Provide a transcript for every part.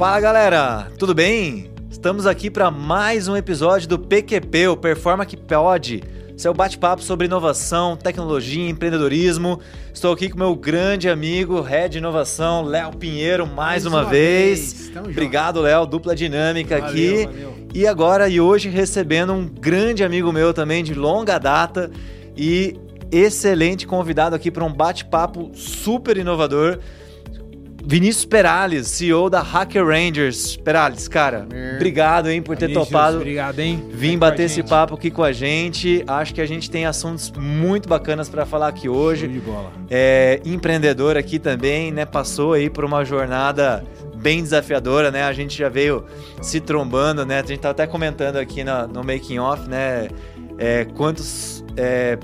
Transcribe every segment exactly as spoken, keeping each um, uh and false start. Fala galera, tudo bem? Estamos aqui para mais um episódio do P Q P, o Performa que Pode, seu bate-papo sobre inovação, tecnologia, empreendedorismo. Estou aqui com meu grande amigo, Head de Inovação, Léo Pinheiro, mais, mais uma, uma vez. vez. Obrigado, Léo, dupla dinâmica valeu, aqui. Valeu. E agora e hoje recebendo um grande amigo meu também de longa data e excelente convidado aqui para um bate-papo super inovador, Vinícius Perallis, C E O da Hacker Rangers. Perallis, cara, obrigado, hein, por ter Vinícius, topado. Obrigado, hein? Vim bater esse papo aqui com a gente. Acho que a gente tem assuntos muito bacanas para falar aqui hoje. Show de bola. É, empreendedor aqui também, né? Passou aí por uma jornada bem desafiadora, né? A gente já veio se trombando, né? A gente tá até comentando aqui no, no making off, né? É, quantos... É,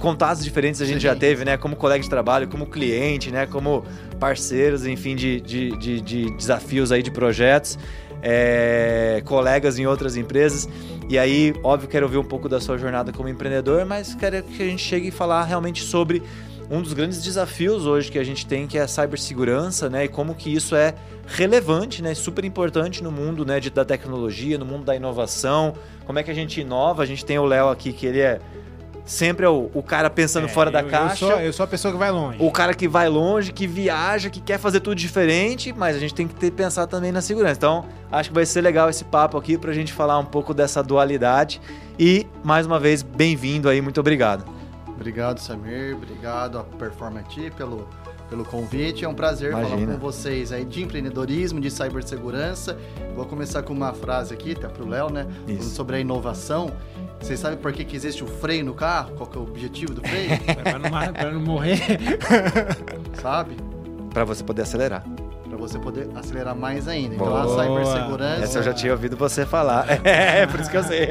contatos diferentes a gente Sim. já teve, né? Como colega de trabalho, como cliente, né? Como parceiros, enfim, de, de, de, de desafios aí de projetos, é, colegas em outras empresas. E aí, óbvio, quero ouvir um pouco da sua jornada como empreendedor, mas quero que a gente chegue e falar realmente sobre um dos grandes desafios hoje que a gente tem, que é a cibersegurança, né? E como que isso é relevante, né? Super importante no mundo, né? De, da tecnologia, no mundo da inovação. Como é que a gente inova? A gente tem o Léo aqui, que ele é... Sempre é o, o cara pensando é, fora da eu, caixa. Eu sou, eu sou a pessoa que vai longe. O cara que vai longe, que viaja, que quer fazer tudo diferente, mas a gente tem que ter, pensar também na segurança. Então, acho que vai ser legal esse papo aqui pra gente falar um pouco dessa dualidade. E, mais uma vez, bem-vindo aí, muito obrigado. Obrigado, Samir. Obrigado à Performa I T pelo, pelo convite. É um prazer Imagina. falar com vocês aí de empreendedorismo, de cibersegurança. Vou começar com uma frase aqui, tá pro Léo, né? Isso. Sobre a inovação. Vocês sabem por que, que existe o freio no carro? Qual que é o objetivo do freio? Para não, para não morrer. Sabe? Para você poder acelerar. Para você poder acelerar mais ainda. Então, Boa. a cibersegurança... Essa eu já tinha ouvido você falar. É, por isso que eu sei.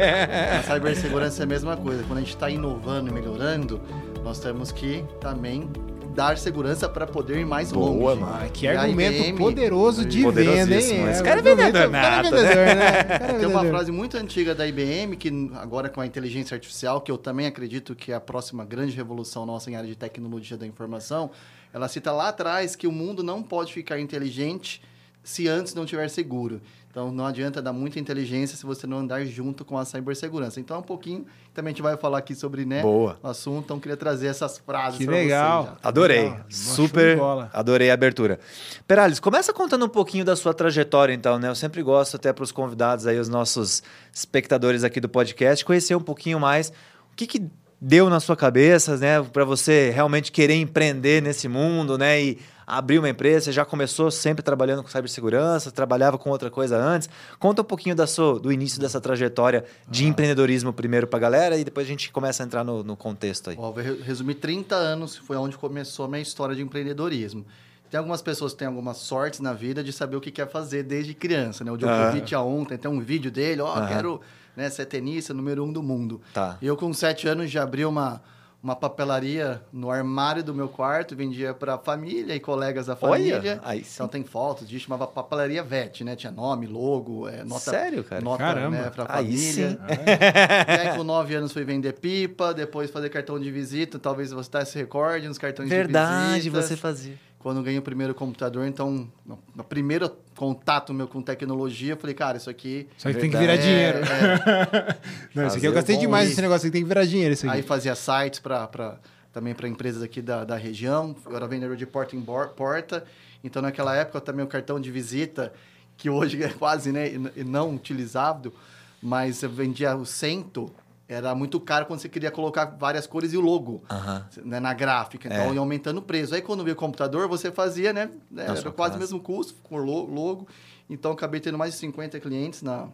A cibersegurança é a mesma coisa. Quando a gente está inovando e melhorando, nós temos que também... dar segurança para poder ir mais Boa, longe. Boa, mano. Que argumento I B M, poderoso de venda, hein? Esse cara é vendedor, né? Tem uma frase muito antiga da I B M, que agora com a inteligência artificial, que eu também acredito que é a próxima grande revolução nossa em área de tecnologia da informação, ela cita lá atrás que o mundo não pode ficar inteligente se antes não tiver seguro. Então, não adianta dar muita inteligência se você não andar junto com a cibersegurança. Então, um pouquinho, também a gente vai falar aqui sobre, né, Boa. o assunto. Então, queria trazer essas frases para vocês. Que legal. Adorei. Ah, super, adorei a abertura. Perallis, começa contando um pouquinho da sua trajetória, então, né? Eu sempre gosto, até para os convidados aí, os nossos espectadores aqui do podcast, conhecer um pouquinho mais o que que deu na sua cabeça, né? Para você realmente querer empreender nesse mundo, né? E... abrir uma empresa, você já começou sempre trabalhando com cibersegurança, trabalhava com outra coisa antes. Conta um pouquinho da sua, do início dessa trajetória de ah. empreendedorismo primeiro para a galera e depois a gente começa a entrar no, no contexto aí. Ó, vou resumir trinta anos, foi onde começou a minha história de empreendedorismo. Tem algumas pessoas que têm algumas sortes na vida de saber o que quer fazer desde criança, né? O Diogo Vitti ontem tem um vídeo dele, ó, oh, quero né, ser tenista número um do mundo. Tá. Eu com sete anos já abri uma... uma papelaria no armário do meu quarto, vendia para família e colegas da família. Olha, então tem fotos disso, chamava papelaria V E T, né? Tinha nome, logo, é, nota... Sério, cara? Nota, Caramba! Né, pra aí família. Sim. Ah, é. E aí com nove anos fui vender pipa, depois fazer cartão de visita, talvez você tá esse recorde nos cartões Verdade, de visita. Verdade, você fazia. Quando eu ganhei o primeiro computador, então, no primeiro contato meu com tecnologia, eu falei, cara, isso aqui... Isso aqui tem que virar dinheiro. É, é. Não, isso aqui eu gastei demais isso. esse negócio, aqui tem que virar dinheiro. Isso aqui. Aí fazia sites pra, pra, também para empresas aqui da, da região, eu era vendedor de porta em porta, então naquela época também o cartão de visita, que hoje é quase né, não utilizado, mas eu vendia o cento... Era muito caro quando você queria colocar várias cores e o logo uhum. né, na gráfica. Então, é. ia aumentando o preço. Aí, quando veio o computador, você fazia, né? Nossa, era quase o mesmo custo, com logo. Então, acabei tendo mais de cinquenta clientes. Na...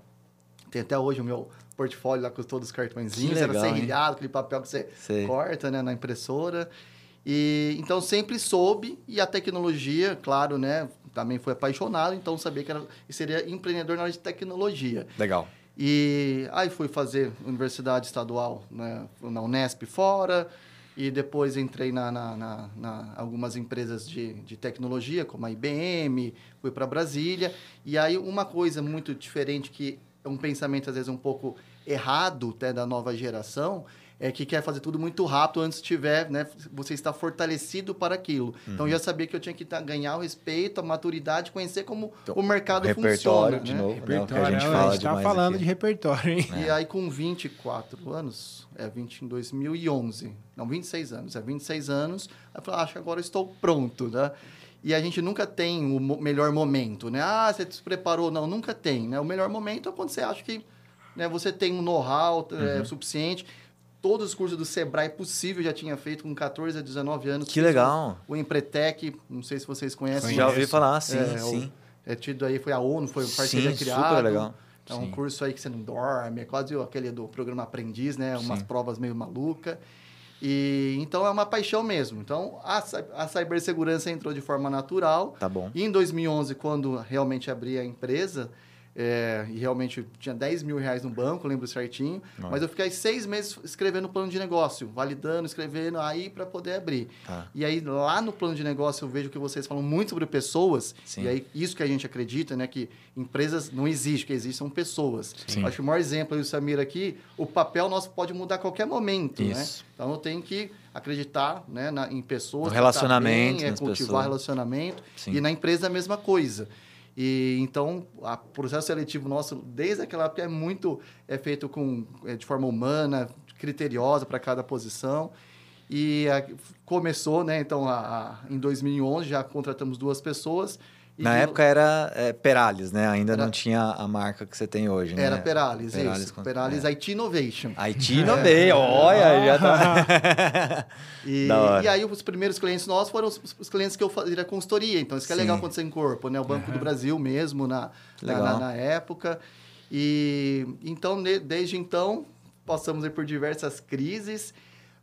Tem até hoje o meu portfólio lá com todos os cartõezinhos. Legal, era serrilhado, hein? Aquele papel que você Sei. corta né, na impressora. E, então, sempre soube. E a tecnologia, claro, né? Também fui apaixonado. Então, sabia que era, seria empreendedor na área de tecnologia. Legal. E aí fui fazer universidade estadual né, na Unesp fora, e depois entrei na, na, na, na algumas empresas de, de tecnologia, como a I B M, fui para Brasília. E aí uma coisa muito diferente, que é um pensamento às vezes um pouco errado até da nova geração, é, que quer fazer tudo muito rápido antes de tiver, né, você está fortalecido para aquilo. Uhum. Então, eu já sabia que eu tinha que ganhar o respeito, a maturidade, conhecer como então, o mercado o repertório funciona. De né? novo, repertório, né? O que a gente fala está falando aqui. De repertório, hein? É. E aí, com vinte e quatro anos, é vinte, em dois mil e onze, não, vinte e seis anos, é vinte e seis anos, eu falei, acho que agora eu estou pronto, né? E a gente nunca tem o melhor momento, né? Ah, você se preparou. Não, nunca tem, né? O melhor momento é quando você acha que, né, você tem um know-how é, uhum. suficiente. Todos os cursos do SEBRAE possível já tinha feito com quatorze a dezenove anos. Que legal! O Empretec, não sei se vocês conhecem. Já ouvi falar, sim, é, sim. O, é tido aí, foi a ONU, foi o parceiro criado. Super legal. É um sim. curso aí que você não dorme, é quase aquele do programa Aprendiz, né? Umas sim. provas meio malucas. E, então, é uma paixão mesmo. Então, a, a cibersegurança entrou de forma natural. Tá bom. E em dois mil e onze, quando realmente abri a empresa, é, e realmente tinha dez mil reais no banco, lembro certinho, Nossa. Mas eu fiquei seis meses escrevendo o plano de negócio, validando, escrevendo aí para poder abrir. Ah. E aí, lá no plano de negócio, eu vejo que vocês falam muito sobre pessoas, Sim. e aí isso que a gente acredita, né, que empresas não existem, que existem são pessoas. Sim. Acho que o maior exemplo, eu e o Samir aqui, o papel nosso pode mudar a qualquer momento, isso. né? Então, eu tenho que acreditar, né, na, em pessoas... No relacionamento. Bem, é, cultivar pessoas. Relacionamento. Sim. E na empresa, a mesma coisa. E, então, o processo seletivo nosso, desde aquela época, é muito é feito com, é, de forma humana, criteriosa para cada posição. E a, começou, né? Então, a, a, em dois mil e onze, já contratamos duas pessoas. Na de, época era é, Perallis, né? Ainda era, não tinha a marca que você tem hoje, né? Era Perallis, Perallis isso. Perallis é. I T Innovation. I T Innovation, é. Olha, ah. já tá... e, e aí, os primeiros clientes nossos foram os, os clientes que eu fazia consultoria. Então, isso que é Sim. legal quando você incorpora, né? O Banco uhum. do Brasil mesmo, na, na, na, na época. E, então, ne, desde então, passamos aí por diversas crises.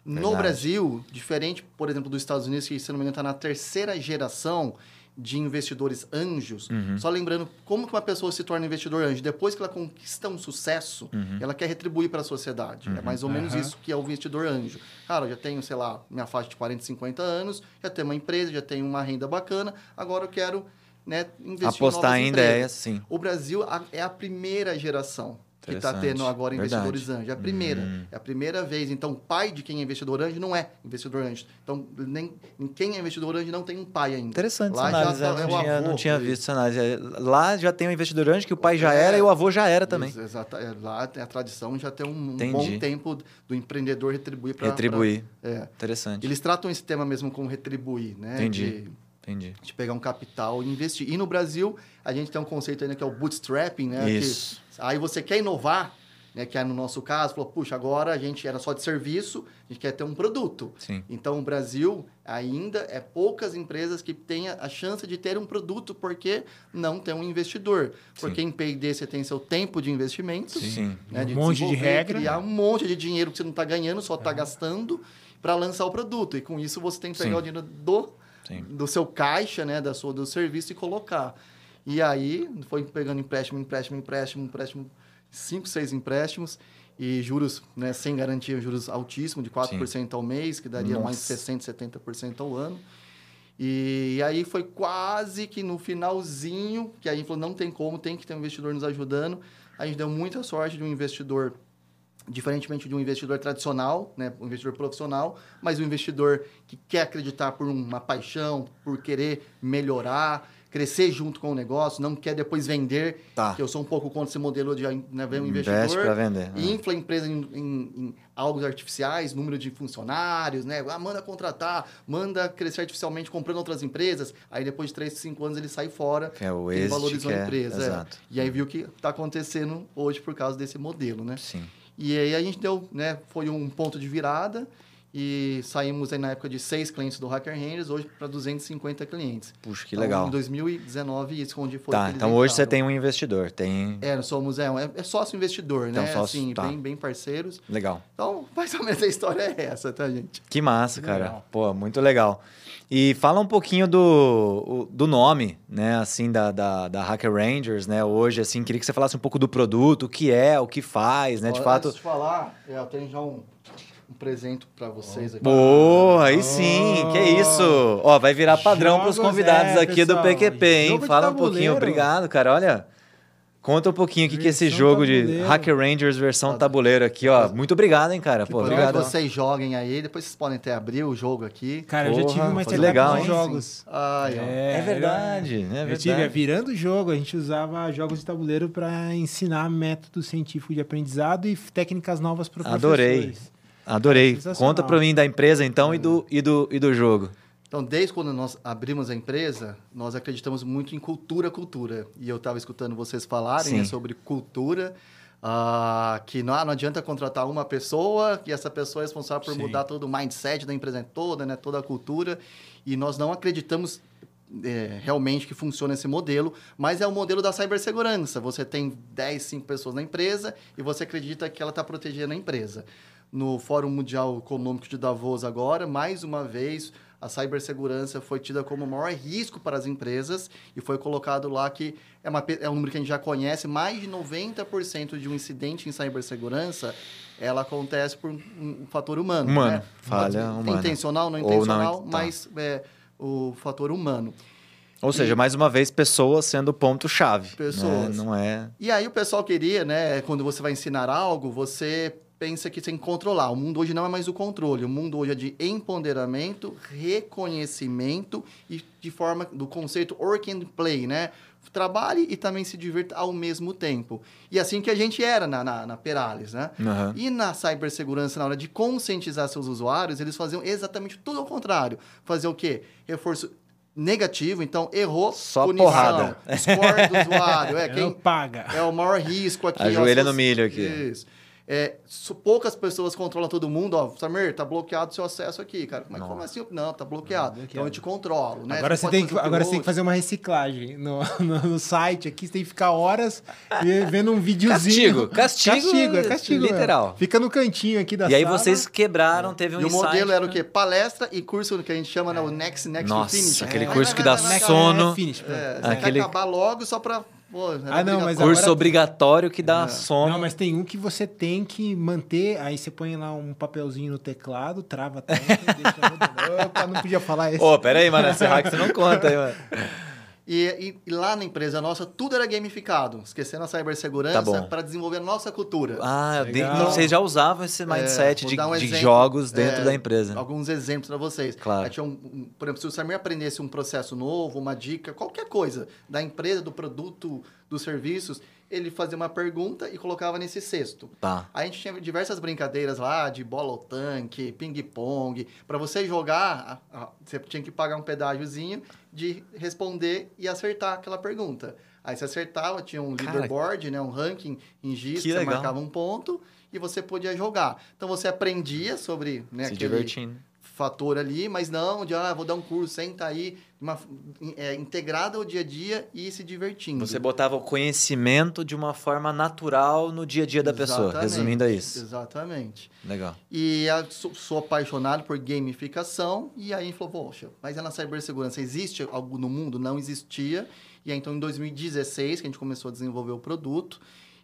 Verdade. No Brasil, diferente, por exemplo, dos Estados Unidos, que, se não me engano, está na terceira geração... de investidores anjos, uhum. só lembrando como que uma pessoa se torna investidor anjo. Depois que ela conquista um sucesso, uhum. ela quer retribuir para a sociedade. Uhum. É mais ou menos uhum. isso que é o investidor anjo. Cara, eu já tenho, sei lá, minha faixa de quarenta, cinquenta anos, já tenho uma empresa, já tenho uma renda bacana, agora eu quero, né, investir apostar em novas empresas. É, sim. O Brasil é a primeira geração que está tendo agora investidores anjos. É a primeira. Uhum. É a primeira vez. Então, o pai de quem é investidor anjo não é investidor anjo. Então, nem, quem é investidor anjo não tem um pai ainda. Interessante lá essa análise. Já tá, eu não, é tinha, avô, não tinha visto essa análise. Lá já tem um investidor anjo que o pai já era é, e o avô já era também. Exato. Lá a tradição já tem um, um bom tempo do empreendedor retribuir. Pra, retribuir. Pra, é. Interessante. Eles tratam esse tema mesmo como retribuir, né? Entendi. De, Entendi. De pegar um capital e investir. E no Brasil, a gente tem um conceito ainda que é o bootstrapping, né? Isso. Que, aí você quer inovar, né? Que é no nosso caso, falou, puxa, agora a gente era só de serviço, a gente quer ter um produto. Sim. Então, o Brasil ainda é poucas empresas que têm a chance de ter um produto porque não tem um investidor. Sim. Porque em P e D você tem seu tempo de investimento. Sim. Né? De um monte de regra. Criar um monte de dinheiro que você não está ganhando, só está é. gastando para lançar o produto. E com isso, você tem que pegar Sim. o dinheiro do... Sim. do seu caixa, né, da sua, do serviço e colocar. E aí, foi pegando empréstimo, empréstimo, empréstimo, empréstimo, cinco, seis empréstimos e juros, né, sem garantia, juros altíssimos, de quatro por cento Sim. ao mês, que daria Nossa. Mais de sessenta por cento, setenta por cento ao ano. E, e aí foi quase que no finalzinho, que a gente falou, não tem como, tem que ter um investidor nos ajudando. A gente deu muita sorte de um investidor... diferentemente de um investidor tradicional, né, um investidor profissional, mas um investidor que quer acreditar por uma paixão, por querer melhorar, crescer junto com o negócio, não quer depois vender, tá. que eu sou um pouco contra esse modelo de, né, um investidor, para vender, e infla a empresa em, em, em algo artificiais, número de funcionários, né, ah, manda contratar, manda crescer artificialmente comprando outras empresas, aí depois de três, cinco anos ele sai fora, é o ele valorizou a empresa. É. Exato. E aí viu o que está acontecendo hoje por causa desse modelo, né? Sim. E aí a gente deu, né, foi um ponto de virada e saímos aí na época de seis clientes do Hacker Rangers, hoje para duzentos e cinquenta clientes. Puxa, que então, legal. Em dois mil e dezenove, isso onde foi. Tá, então hoje você tem um investidor, tem... É, nós somos, é, é sócio investidor, então, né? Sócio, assim, tá. bem, bem parceiros. Legal. Então, mais ou menos a história é essa, tá, gente? Que massa, cara. Legal. Pô, muito legal. E fala um pouquinho do, do nome, né, assim, da, da, da Hacker Rangers, né, hoje, assim, queria que você falasse um pouco do produto, o que é, o que faz, né, de Olha, fato... Antes de falar, eu tenho já um, um presente para vocês aqui. Boa, aí sim, oh, que isso! Ó, vai virar padrão para os convidados é, aqui pessoal, do P Q P, hein, fala um pouquinho, obrigado, cara, olha... Conta um pouquinho o que, que é esse jogo tabuleiro. de Hacker Rangers versão tabuleiro aqui, ó. Muito obrigado, hein, cara. Pô, obrigado. Vocês joguem aí, depois vocês podem até abrir o jogo aqui. Cara, Porra, eu já tive uma legal com jogos. Ai, é, é, verdade, é verdade. Eu tive, é, virando jogo, a gente usava jogos de tabuleiro para ensinar método científico de aprendizado e técnicas novas para professores. Adorei, adorei. É, conta para mim da empresa, então, é. e, do, e, do, e do jogo. Então, desde quando nós abrimos a empresa, nós acreditamos muito em cultura, cultura. E eu estava escutando vocês falarem, né, sobre cultura, uh, que não, não adianta contratar uma pessoa, que essa pessoa é responsável por Sim. mudar todo o mindset da empresa toda, né, toda a cultura. E nós não acreditamos é, realmente que funciona esse modelo, mas é o modelo da cibersegurança. Você tem dez, cinco pessoas na empresa e você acredita que ela está protegendo a empresa. No Fórum Mundial Econômico de Davos agora, mais uma vez... A cibersegurança foi tida como o maior risco para as empresas e foi colocado lá que é, uma, é um número que a gente já conhece, mais de noventa por cento de um incidente em cibersegurança, ela acontece por um, um fator humano. Humano, né? Falha humana. Intencional, não intencional, não, tá. mas é, o fator humano. Ou seja, e, mais uma vez, pessoas sendo o ponto-chave. Pessoas. Né? Não é... E aí o pessoal queria, né, quando você vai ensinar algo, você... pensa que tem que controlar. O mundo hoje não é mais o controle. O mundo hoje é de empoderamento, reconhecimento e de forma do conceito work and play, né? Trabalhe e também se divirta ao mesmo tempo. E assim que a gente era na, na, na Perallis, né? Uhum. E na cibersegurança, na hora de conscientizar seus usuários, eles faziam exatamente tudo ao contrário. Fazer o quê? Reforço... negativo, então errou, só punição, porrada. Score do usuário. É, quem paga. É o maior risco aqui. Ajoelha ó, no milho aqui. Isso. É, poucas pessoas controlam todo mundo. Ó, Samir, tá bloqueado o seu acesso aqui, cara. Mas como assim? Não, tá bloqueado. Não, então eu te controlo, né? Agora, você, você, tem que, agora você tem que fazer uma reciclagem no, no, no site aqui. Você tem que ficar horas vendo um videozinho. Castigo, castigo. Castigo, é castigo. Literal. Mesmo. Fica no cantinho aqui da sala. E aí sala. vocês quebraram, é. teve um e insight. E o modelo era o quê? Palestra e curso que a gente chama, né, o Next, Next Nossa, to Finish. Nossa, aquele é. curso que dá é. sono. É. Finish, é. Você aquele... quer acabar logo só pra... Pô, ah, não, mas curso agora... obrigatório que dá é. sono. Não, mas tem um que você tem que manter. Aí você põe lá um papelzinho no teclado, trava tanto, deixa... Opa, não podia falar isso. Ô, peraí, mano, esse hack você não conta aí, mano. E, e lá na empresa nossa, tudo era gamificado. Esquecendo a cibersegurança tá para desenvolver a nossa cultura. Ah, de... vocês já usavam esse mindset é, de, um de jogos dentro é, da empresa. Alguns exemplos para vocês. Claro. Tinha um, um, por exemplo, se o Samir aprendesse um processo novo, uma dica, qualquer coisa da empresa, do produto, dos serviços, ele fazia uma pergunta e colocava nesse cesto. Tá. Aí a gente tinha diversas brincadeiras lá de bola ao tanque, ping-pong. Para você jogar, você tinha que pagar um pedágiozinho de responder e acertar aquela pergunta. Aí você acertava, tinha um Cara, leaderboard, né, um ranking em giz, você legal. marcava um ponto e você podia jogar. Então você aprendia sobre, né, Se aquele divertindo. fator ali, mas não de, ah, vou dar um curso, senta aí... Uma, é, integrada ao dia a dia e se divertindo. Você botava o conhecimento de uma forma natural no dia a dia da exatamente, pessoa, resumindo a isso. Exatamente. Legal. E eu sou, sou apaixonado por gamificação e aí a gente falou, poxa, mas é na cibersegurança existe algo no mundo? Não existia. E aí, então, em dois mil e dezesseis, que a gente começou a desenvolver o produto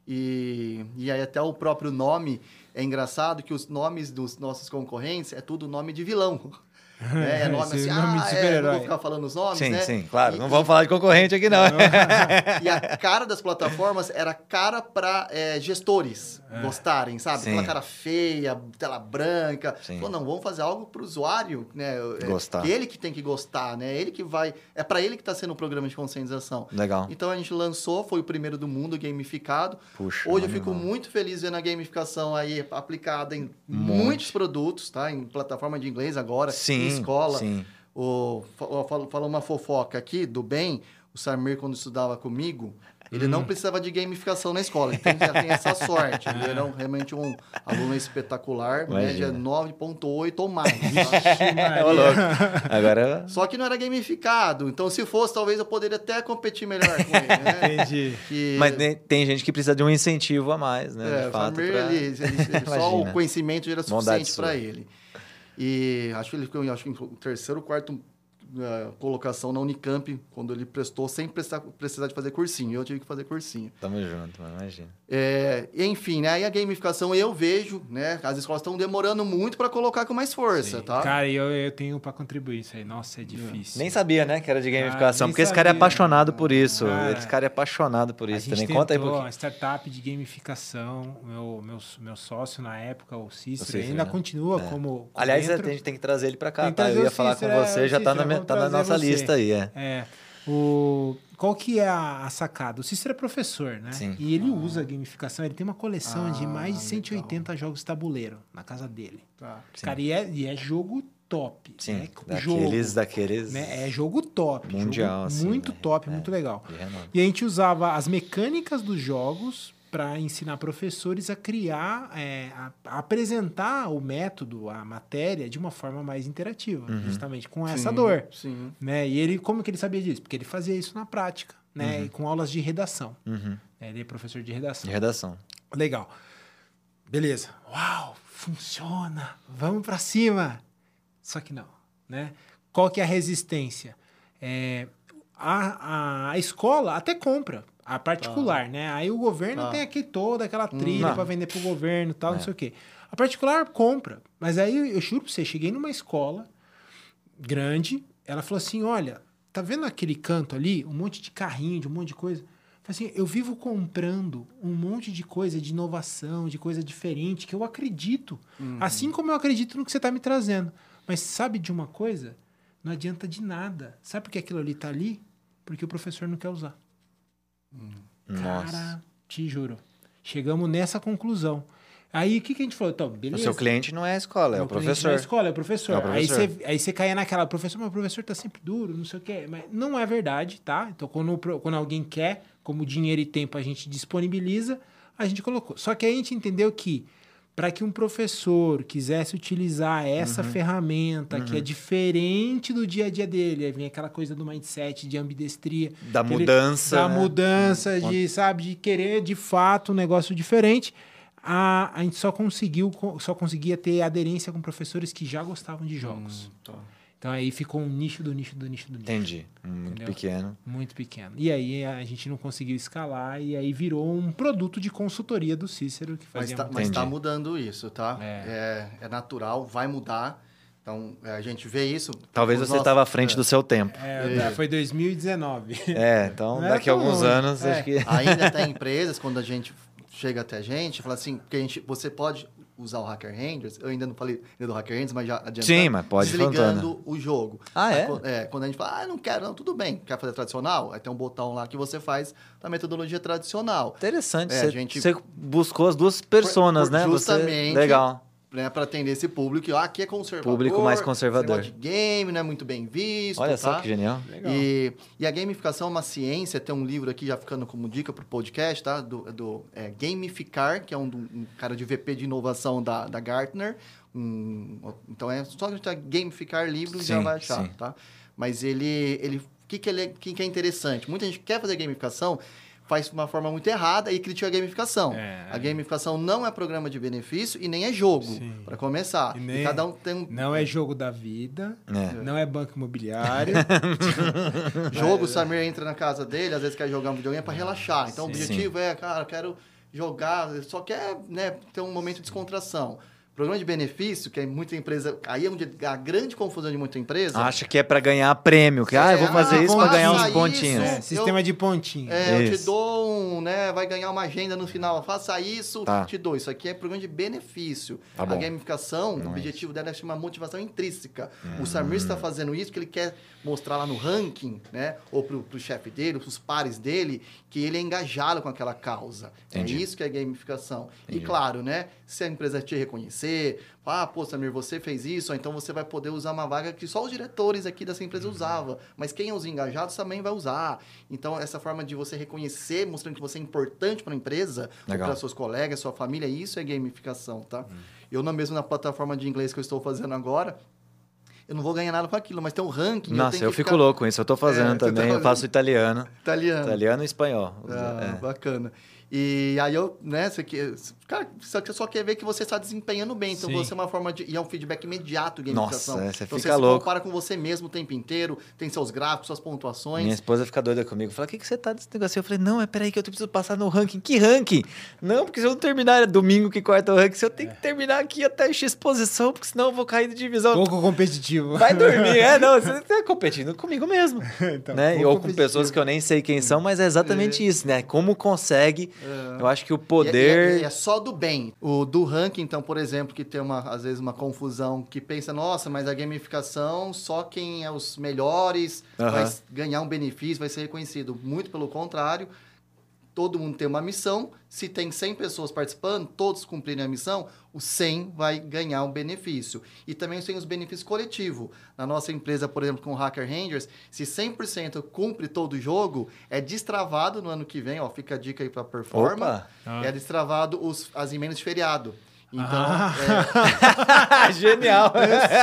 e, e aí até o próprio nome é engraçado que os nomes dos nossos concorrentes é tudo nome de vilão. É, é nome assim, nome ah, é, não vou ficar falando os nomes, sim, né? Sim, sim, claro. E, não vamos falar de concorrente aqui, não. não. E a cara das plataformas era cara para é, gestores é. gostarem, sabe? Sim. Aquela cara feia, tela branca. Falou, não, vamos fazer algo para o usuário, né? Gostar. Ele que tem que gostar, né? Ele que vai... É para ele que está sendo o programa de conscientização. Legal. Então, a gente lançou, foi o primeiro do mundo gamificado. Puxa, Hoje eu fico irmão. muito feliz vendo a gamificação aí aplicada em Monte. muitos produtos, tá? Em plataforma de inglês agora. Sim. escola, sim. O, falo uma fofoca aqui do bem, o Samir quando estudava comigo, ele hum. não precisava de gamificação na escola, ele tem, já tem essa sorte, ele era um, realmente um aluno espetacular, média nove ponto oito ou mais. Agora... Só que não era gamificado, então se fosse, talvez eu poderia até competir melhor com ele, né? Entendi. E... Mas tem gente que precisa de um incentivo a mais, né? É, de fato, Samir, pra... ele, ele, ele, só o conhecimento era suficiente para ele. E acho que ele ficou acho que em terceiro, quarto uh, colocação na Unicamp, quando ele prestou, sem precisar, precisar de fazer cursinho. Eu tive que fazer cursinho. Tamo junto, mano, imagina. É, enfim, né? E a gamificação eu vejo, né? As escolas estão demorando muito para colocar com mais força, Sim. tá? Cara, eu, eu tenho para contribuir isso aí. Nossa, é difícil. Nem sabia, né? Que era de gamificação. Ah, porque sabia. Esse cara é apaixonado por isso. Ah, esse cara é apaixonado por isso também. Conta aí um pouquinho. Uma startup de gamificação. Meu, meu, meu sócio na época, o Cícero, o Cícero ainda né? continua é. como... Aliás, dentro. a gente tem que trazer ele para cá. Tá, eu ia falar Cícero, com você, é, já está na, tá na nossa você. lista aí. É. É, o, qual que é a, a sacada? O Cícero é professor, né? Sim. E ele ah. usa a gamificação, ele tem uma coleção ah, de mais de cento e oitenta legal. jogos tabuleiro na casa dele. Tá. Cara, e é, e é jogo top. Sim, né? daqueles... Jogo, daqueles né? É jogo top. Mundial, jogo assim, muito né? top, é, muito legal. É, e a gente usava as mecânicas dos jogos para ensinar professores a criar, é, a, a apresentar o método, a matéria, de uma forma mais interativa, uhum. justamente com essa sim, dor. Sim. Né? E ele, como que ele sabia disso? Porque ele fazia isso na prática, né? Uhum. E com aulas de redação. Uhum. Ele é professor de redação. De redação. Legal. Beleza. Uau, funciona. Vamos para cima. Só que não. Né? Qual que é a resistência? É, a, a, a escola até compra. A particular, ah. né? Aí o governo ah. tem aqui toda aquela trilha para vender pro governo e tal, é. não sei o quê. A particular compra. Mas aí, eu juro pra você, cheguei numa escola grande, ela falou assim, olha, tá vendo aquele canto ali? Um monte de carrinho, de um monte de coisa. Eu falei assim, eu vivo comprando um monte de coisa de inovação, de coisa diferente, que eu acredito. Uhum. Assim como eu acredito no que você tá me trazendo. Mas sabe de uma coisa? Não adianta de nada. Sabe por que aquilo ali tá ali? Porque o professor não quer usar. Cara, Nossa. te juro. Chegamos nessa conclusão. Aí, o que, que a gente falou? Então, beleza. O seu cliente não é a escola, é o professor. Não é a escola, é o professor. É o professor. Aí você aí você caia naquela, professor, mas o professor tá sempre duro, não sei o quê. Mas não é verdade, tá? Então, quando, quando alguém quer, como dinheiro e tempo a gente disponibiliza, a gente colocou. Só que aí a gente entendeu que para que um professor quisesse utilizar essa uhum. ferramenta uhum. que é diferente do dia a dia dele, aí vem aquela coisa do mindset, de ambidestria. Da mudança. Ele, da né? mudança, de, sabe, de querer de fato um negócio diferente. A, a gente só, conseguiu, só conseguia ter aderência com professores que já gostavam de jogos. Hum, tá. Então aí ficou um nicho do nicho do nicho do nicho. Entendi. Muito entendeu? pequeno. Muito pequeno. E aí a gente não conseguiu escalar e aí virou um produto de consultoria do Cícero que fazia. Mas está tá mudando isso, tá? É. É, é natural, vai mudar. Então a gente vê isso. Talvez você estava à frente é. do seu tempo. É, é. Foi dois mil e dezenove. É, então daqui a alguns longe. anos é. acho que. Ainda tem empresas quando a gente chega até a gente, fala assim, porque a gente, você pode usar o Hacker Rangers, eu ainda não falei do Hacker Rangers, mas já adiantando. Sim, mas pode desligando Fontana. o jogo. Ah, é? Mas, é? Quando a gente fala, ah, não quero, não, tudo bem, quer fazer tradicional? Aí tem um botão lá que você faz a metodologia tradicional. Interessante, é, você, gente... você buscou as duas personas, por, por, né? Justamente, você... legal. Né, para atender esse público, que ah, aqui é conservador. Público mais conservador. De game, não é muito bem visto. Olha tá? só que genial. Legal. E, e a gamificação é uma ciência, tem um livro aqui já ficando como dica para o podcast, tá? Do, do é, Gamificar, que é um, um cara de V P de inovação da, da Gartner. Um, então, é só que a gente tá Gamificar livro sim, já vai achar, sim. tá? Mas ele... ele o que, que, ele, que, que é interessante? Muita gente quer fazer gamificação, faz de uma forma muito errada e critica a gamificação. É. A gamificação não é programa de benefício e nem é jogo, para começar. E nem, e cada um tem um... Não é jogo da vida, é. não é banco imobiliário. Jogo, o Samir entra na casa dele, às vezes quer jogar um videogame para relaxar. Então, sim, o objetivo sim. é, cara, quero jogar, só quer né, ter um momento de descontração. Programa de benefício, que é muita empresa... Aí é onde a grande confusão de muita empresa... Acha que é para ganhar prêmio. Que, é, ah, eu vou fazer ah, isso para ganhar uns pontinhos. Isso, é, sistema eu, de pontinhos. É, isso. Eu te dou um... né, vai ganhar uma agenda no final. Faça isso, tá. te dou. Isso aqui é programa de benefício. Tá a bom. gamificação, não o é objetivo isso. dela é chamar motivação intrínseca. Hum. O Samir está fazendo isso porque ele quer mostrar lá no ranking, né? Ou pro, pro chefe dele, pros pares dele, que ele é engajado com aquela causa. Entendi. É isso que é gamificação. Entendi. E claro, né? Se a empresa te reconhecer, ah, pô, Samir, você fez isso, então você vai poder usar uma vaga que só os diretores aqui dessa empresa uhum. usavam, mas quem é os engajados também vai usar. Então, essa forma de você reconhecer, mostrando que você é importante para a empresa, para seus colegas, sua família, isso é gamificação, tá? Uhum. Eu, mesmo na plataforma de inglês que eu estou fazendo agora, eu não vou ganhar nada com aquilo, mas tem um ranking. Nossa, eu, tenho eu que fico ficar... louco com isso, eu estou fazendo é, também, tá... eu faço italiano. Italiano. Italiano e espanhol. Ah, é. Bacana. E aí eu, né, você quer, cara, só, só quer ver que você está desempenhando bem. Então, Sim. você é uma forma de... E é um feedback imediato, gamificação. Nossa, você então, fica você louco. Você se compara com você mesmo o tempo inteiro, tem seus gráficos, suas pontuações. Minha esposa fica doida comigo. Fala, o que, que você tá desse negócio? Eu falei, não, é peraí que eu preciso passar no ranking. Que ranking? Não, porque se eu não terminar é domingo que corta o ranking, se eu tenho é. que terminar aqui até X posição, porque senão eu vou cair de divisão. Pouco competitivo. Vai dormir. É, não, você tá competindo comigo mesmo. Então, né? Ou com pessoas que eu nem sei quem são, mas é exatamente é. isso, né? Como consegue... Eu acho que o poder... E é, e é, e é só do bem. O do ranking, então, por exemplo, que tem, uma, às vezes, uma confusão que pensa, nossa, mas a gamificação, só quem é os melhores uh-huh. vai ganhar um benefício, vai ser reconhecido. Muito pelo contrário, todo mundo tem uma missão. Se tem cem pessoas participando, todos cumprirem a missão, o cem vai ganhar um benefício. E também tem os benefícios coletivos. Na nossa empresa, por exemplo, com o Hacker Rangers, se cem por cento cumpre todo o jogo, é destravado no ano que vem, ó, fica a dica aí para a performance, ah. é destravado os, as emendas de feriado. Então, ah. é... Genial!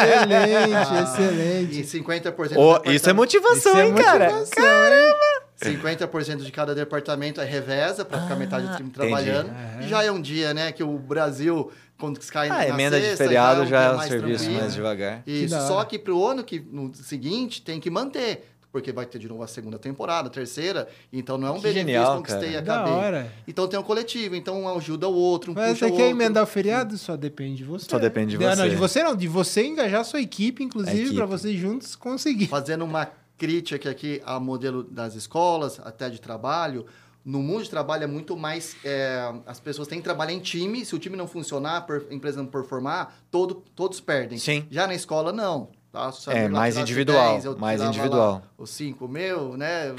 Excelente, ah. excelente. E cinquenta por cento... Oh, isso é motivação, isso hein, é cara? Motivação, caramba! cinquenta por cento de cada departamento é reveza, para ficar ah, metade do time trabalhando. Uhum. E já é um dia, né, que o Brasil, quando cai ah, na emenda sexta, de feriado já é um serviço mais devagar. E só que para o ano que, no seguinte tem que manter, porque vai ter de novo a segunda temporada, a terceira, então não é um benefício que conquistei e acabei. Então tem um coletivo, então um ajuda o outro, um Mas puxa o outro. Mas você quer emendar o feriado? Só depende de você. Só depende de você. Não, não, de você não, de você engajar a sua equipe, inclusive, para vocês juntos conseguir. Fazendo uma crítica aqui ao modelo das escolas, até de trabalho. No mundo de trabalho é muito mais... É, as pessoas têm que trabalhar em time. Se o time não funcionar, a empresa não performar, todo, todos perdem. Sim. Já na escola, não. Tá? É mais individual, dez, eu mais individual. Lá, o cinco, meu, né? Eu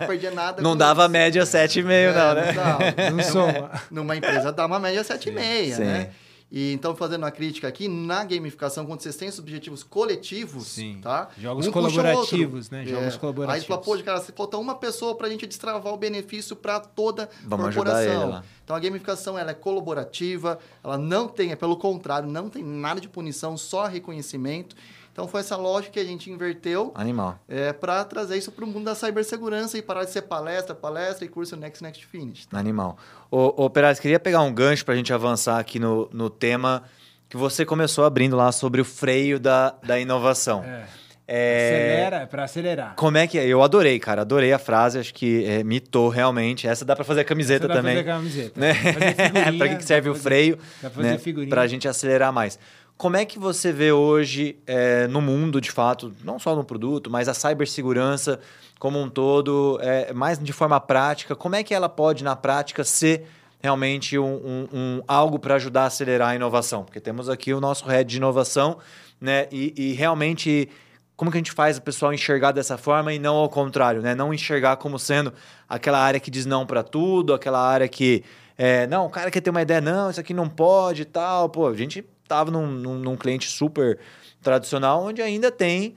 não perdia nada. Não dava isso. Média sete vírgula cinco, é, não, né? Não, não soma. Numa empresa dá uma média sete vírgula cinco, né? E então, fazendo uma crítica aqui, na gamificação, quando vocês têm os objetivos coletivos, Sim. tá? Jogos um colaborativos, né? Jogos é. colaborativos. Aí fala, pô, cara, se falta uma pessoa pra gente destravar o benefício pra toda a corporação. Então, a gamificação, ela é colaborativa, ela não tem, é pelo contrário, não tem nada de punição, só reconhecimento. Então, foi essa lógica que a gente inverteu Animal. É, para trazer isso para o mundo da cibersegurança e parar de ser palestra, palestra e curso Next, Next, Finish. Tá? Animal. Ô, ô Perallis, queria pegar um gancho para a gente avançar aqui no, no tema que você começou abrindo lá sobre o freio da, da inovação. É. É... Acelera, para acelerar. Como é que é? Eu adorei, cara. Adorei a frase. Acho que é, mitou realmente. Essa dá para fazer a camiseta Essa dá também. Dá para fazer a camiseta. Né? Para que, que serve o fazer, freio? Dá para fazer figurinha. Para a gente acelerar mais. Como é que você vê hoje é, no mundo, de fato, não só no produto, mas a cibersegurança como um todo, é, mais de forma prática, como é que ela pode, na prática, ser realmente um, um, um, algo para ajudar a acelerar a inovação? Porque temos aqui o nosso head de inovação, né? E, e realmente, como que a gente faz o pessoal enxergar dessa forma e não ao contrário, né? Não enxergar como sendo aquela área que diz não para tudo, aquela área que... É, não, o cara quer ter uma ideia, não, isso aqui não pode e tal. Pô, a gente... estava num, num, num cliente super tradicional, onde ainda tem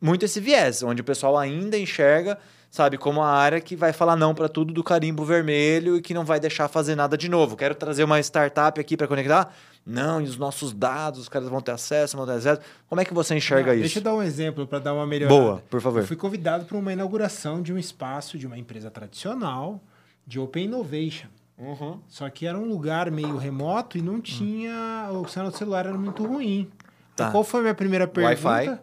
muito esse viés, onde o pessoal ainda enxerga, sabe, como a área que vai falar não para tudo do carimbo vermelho e que não vai deixar fazer nada de novo. Quero trazer uma startup aqui para conectar? Não, e os nossos dados, os caras vão ter acesso, vão ter acesso. Como é que você enxerga não, isso? Deixa eu dar um exemplo para dar uma melhorada. Boa, por favor. Eu fui convidado para uma inauguração de um espaço de uma empresa tradicional de Open Innovation. Uhum. Só que era um lugar meio remoto e não tinha... Uhum. O sinal do celular era muito ruim. Tá. Qual foi a minha primeira pergunta? Wi-Fi?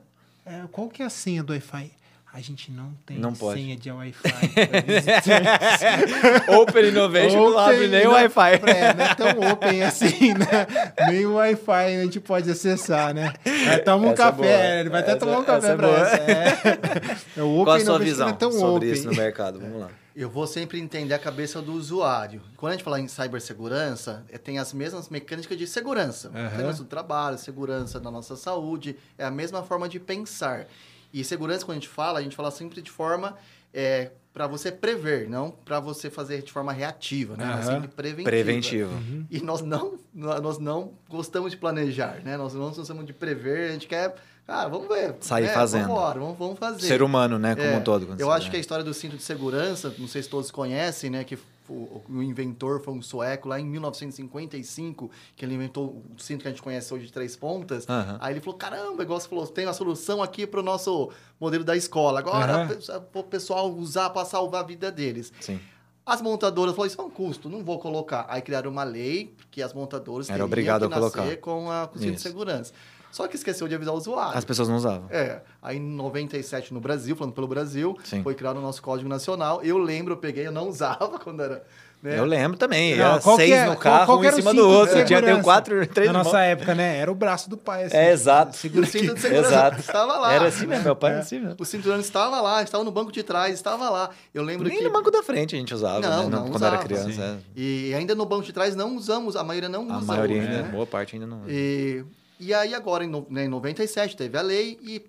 É, qual que é a senha do Wi-Fi? A gente não tem não senha pode. de Wi-Fi para visitantes. Open Innovation não abre nem o Wi-Fi. É, não é tão open assim, né? Nem o Wi-Fi a gente pode acessar, né? É, toma um essa café, é ele vai essa, até tomar um café para isso. É. É Qual a sua visão é tão sobre open. isso no mercado? Vamos lá. Eu vou sempre entender a cabeça do usuário. Quando a gente fala em cibersegurança, tem as mesmas mecânicas de segurança. Uhum. Segurança do trabalho, segurança da nossa saúde, é a mesma forma de pensar. E segurança, quando a gente fala, a gente fala sempre de forma é, para você prever, não para você fazer de forma reativa, né? Uhum. É sempre preventiva. Preventivo. Uhum. E nós não, nós não gostamos de planejar, né? Nós não gostamos de prever, a gente quer... Ah, vamos ver. Sair né? fazendo. Vamos embora, vamos, vamos fazer. Ser humano, né? Como é, um todo. Eu acho vê. que a história do cinto de segurança, não sei se todos conhecem, né? Que o, o inventor foi um sueco lá em mil novecentos e cinquenta e cinco, que ele inventou o cinto que a gente conhece hoje de três pontas. Uhum. Aí ele falou, caramba, igual você falou, tem uma solução aqui para o nosso modelo da escola. Agora, uhum. o pessoal usar para salvar a vida deles. Sim. As montadoras falaram, isso é um custo, não vou colocar. Aí criaram uma lei que as montadoras teriam que nascer colocar. com a cozinha de segurança. Só que esqueceu de avisar o usuário. As pessoas não usavam. É. Aí, em noventa e sete, no Brasil, falando pelo Brasil, Sim. foi criado o nosso Código Nacional. Eu lembro, eu peguei, eu não usava quando era... Né? Eu lembro também. Não, era seis é, no carro, qual, qual um em cima do outro. É, tinha deu quatro, três na nossa mão. época, né? Era o braço do pai. Assim, é, exato. O cinto de segurança exato. estava lá. Era assim mesmo, meu pai é. era assim mesmo. O cinturão estava lá, estava no banco de trás, estava lá. Eu lembro Nem que... no banco da frente a gente usava, não, né? não, quando usava, era criança. É. E ainda no banco de trás não usamos, a maioria não usa. A maioria, né? Boa parte ainda não usa. E, e aí agora, em, né, em noventa e sete, teve a lei e...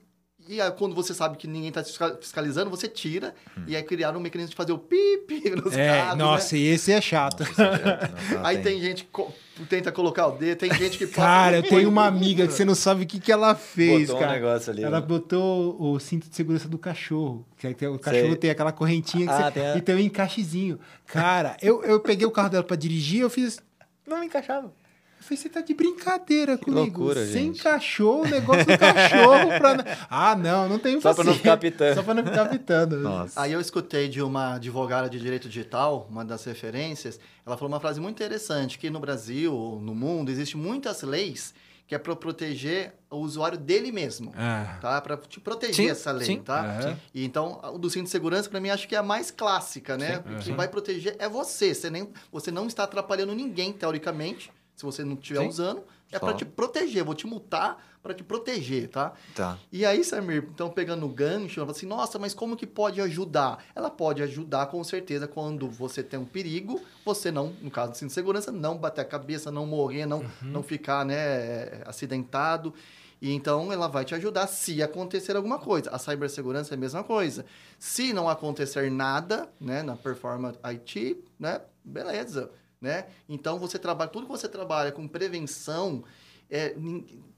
E aí, quando você sabe que ninguém está fiscalizando, você tira hum. e aí criaram um mecanismo de fazer o pipi nos é, carros. Nossa, né? E esse é chato. Nossa, é, não, aí tem, tem gente que co tenta colocar o dedo, tem gente que... Cara, eu tenho uma amiga que você não sabe o que, que ela fez, botou cara. Botou um negócio ali. Ela né? botou o cinto de segurança do cachorro. Que o cachorro Sei. tem aquela correntinha que ah, você... tem a... e tem um encaixezinho. Cara, eu, eu peguei o carro dela para dirigir, eu fiz... Não encaixava. Eu falei, você tá de brincadeira que comigo. Loucura, você gente. encaixou o negócio do cachorro pra... Ah, não, não tenho Só para não ficar pitando. Só para não ficar pitando. Nossa. Aí eu escutei de uma advogada de direito digital, uma das referências, ela falou uma frase muito interessante, que no Brasil, no mundo, existem muitas leis que é para proteger o usuário dele mesmo, ah. tá? Para te proteger sim, essa lei, sim. tá? Uhum. E então, o do cinto de segurança, para mim, acho que é a mais clássica, né? Uhum. O que vai proteger é você. Você, nem, você não está atrapalhando ninguém, teoricamente, se você não estiver usando, é para te proteger. Vou te multar para te proteger, tá? Tá. E aí, Samir, então, pegando o gancho, ela fala assim, nossa, mas como que pode ajudar? Ela pode ajudar, com certeza, quando você tem um perigo, você não, no caso de segurança, não bater a cabeça, não morrer, não, uhum. não ficar né, acidentado. E então, ela vai te ajudar se acontecer alguma coisa. A cibersegurança é a mesma coisa. Se não acontecer nada, né, na performance I T, né, beleza. Né? Então, você trabalha, tudo que você trabalha com prevenção, é,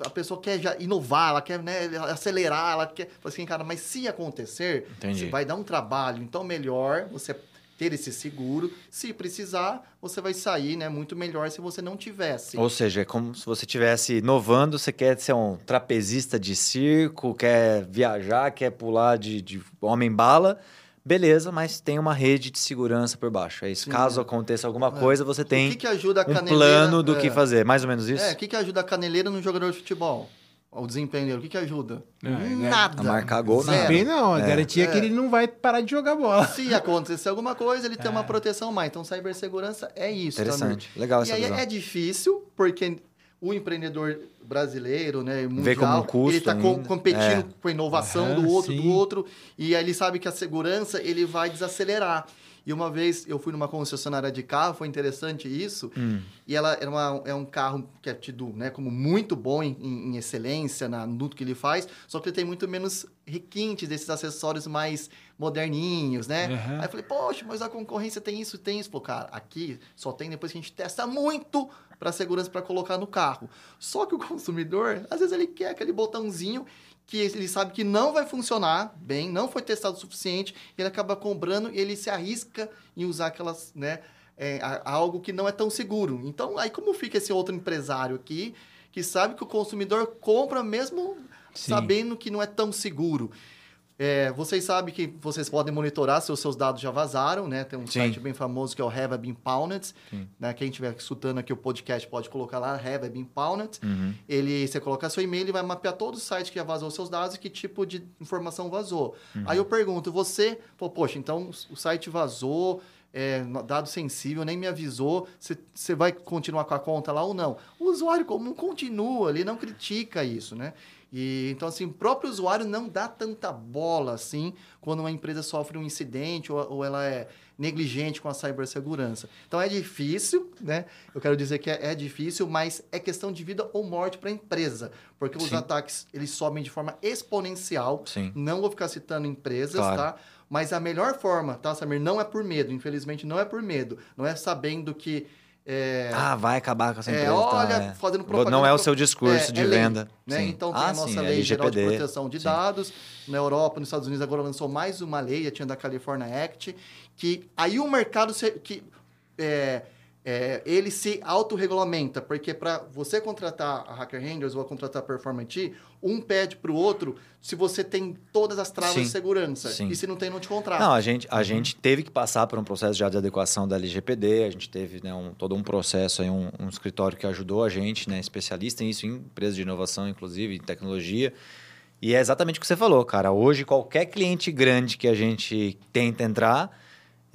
a pessoa quer já inovar, ela quer né, acelerar, ela quer... Assim, cara, mas se acontecer, Entendi. Você vai dar um trabalho. Então, melhor você ter esse seguro. Se precisar, você vai sair né, muito melhor se você não tivesse. Ou seja, é como se você estivesse inovando, você quer ser um trapezista de circo, quer viajar, quer pular de, de homem-bala... Beleza, mas tem uma rede de segurança por baixo. É isso. Sim, Caso é. aconteça alguma é. coisa, você tem que que ajuda a um plano do é. que fazer. Mais ou menos isso? É, o que, que ajuda a caneleira no jogador de futebol? O desempenho dele, o que, que ajuda? É, nada. A marcar gol, nada. Desempenho não, a é. garantia é. que ele não vai parar de jogar bola. Se acontecer alguma coisa, ele tem é. uma proteção mais. Então, cibersegurança é isso. Interessante, também. legal essa E aí visão. É difícil, porque... O empreendedor brasileiro, né, mundial, Vê como um custo, ele está com, competindo é. com a inovação uhum, do outro, sim. do outro, e aí ele sabe que a segurança ele vai desacelerar. E uma vez eu fui numa concessionária de carro, foi interessante isso, hum. e ela é, uma, é um carro que é tido né, como muito bom em, em excelência na, no que ele faz, só que ele tem muito menos requintes desses acessórios mais moderninhos, né? Uhum. Aí eu falei, poxa, mas a concorrência tem isso, tem isso. Falei, cara, aqui só tem depois que a gente testa muito para segurança para colocar no carro. Só que o consumidor, às vezes, ele quer aquele botãozinho que ele sabe que não vai funcionar bem, não foi testado o suficiente, ele acaba comprando e ele se arrisca em usar aquelas, né, é, algo que não é tão seguro. Então, aí como fica esse outro empresário aqui que sabe que o consumidor compra mesmo Sim. sabendo que não é tão seguro? É, vocês sabem que vocês podem monitorar se os seus dados já vazaram, né? Tem um Sim. site bem famoso que é o Have I Been Pwned, né? Quem estiver escutando aqui o podcast pode colocar lá, Have I Been Pwned. Uhum. Ele, você coloca seu e-mail, ele vai mapear todo o site que já vazou os seus dados e que tipo de informação vazou. Uhum. Aí eu pergunto, você... Pô, poxa, então o site vazou, é, dado sensível, nem me avisou, você vai continuar com a conta lá ou não? O usuário comum continua, ele não critica isso, né? E, então, assim, o próprio usuário não dá tanta bola, assim, quando uma empresa sofre um incidente ou, ou ela é negligente com a cibersegurança. Então, é difícil, né? Eu quero dizer que é, é difícil, mas é questão de vida ou morte para a empresa. Porque Sim. os ataques, eles sobem de forma exponencial. Sim. Não vou ficar citando empresas, claro. tá? Mas a melhor forma, tá, Samir? Não é por medo, infelizmente, não é por medo. Não é sabendo que... É, ah, vai acabar com essa empresa. É, olha, tá, é. fazendo propaganda. Não é o seu discurso é, de é lei, venda. Né? Então, tem ah, a nossa sim, lei L G P D, geral de proteção de sim. dados. Na Europa, nos Estados Unidos, agora lançou mais uma lei, a tinha da California Act, que aí o mercado... Se, que, é, É, ele se autorregulamenta, porque para você contratar a Hacker Rangers ou a contratar a Performance, um pede para o outro se você tem todas as travas sim, de segurança. Sim. E se não tem, não te contrata. Não, a gente, a uhum. gente teve que passar por um processo de adequação da L G P D, a gente teve né, um, todo um processo, aí, um, um escritório que ajudou a gente, né, especialista em isso, em empresas de inovação, inclusive, em tecnologia. E é exatamente o que você falou, cara. Hoje, qualquer cliente grande que a gente tenta entrar...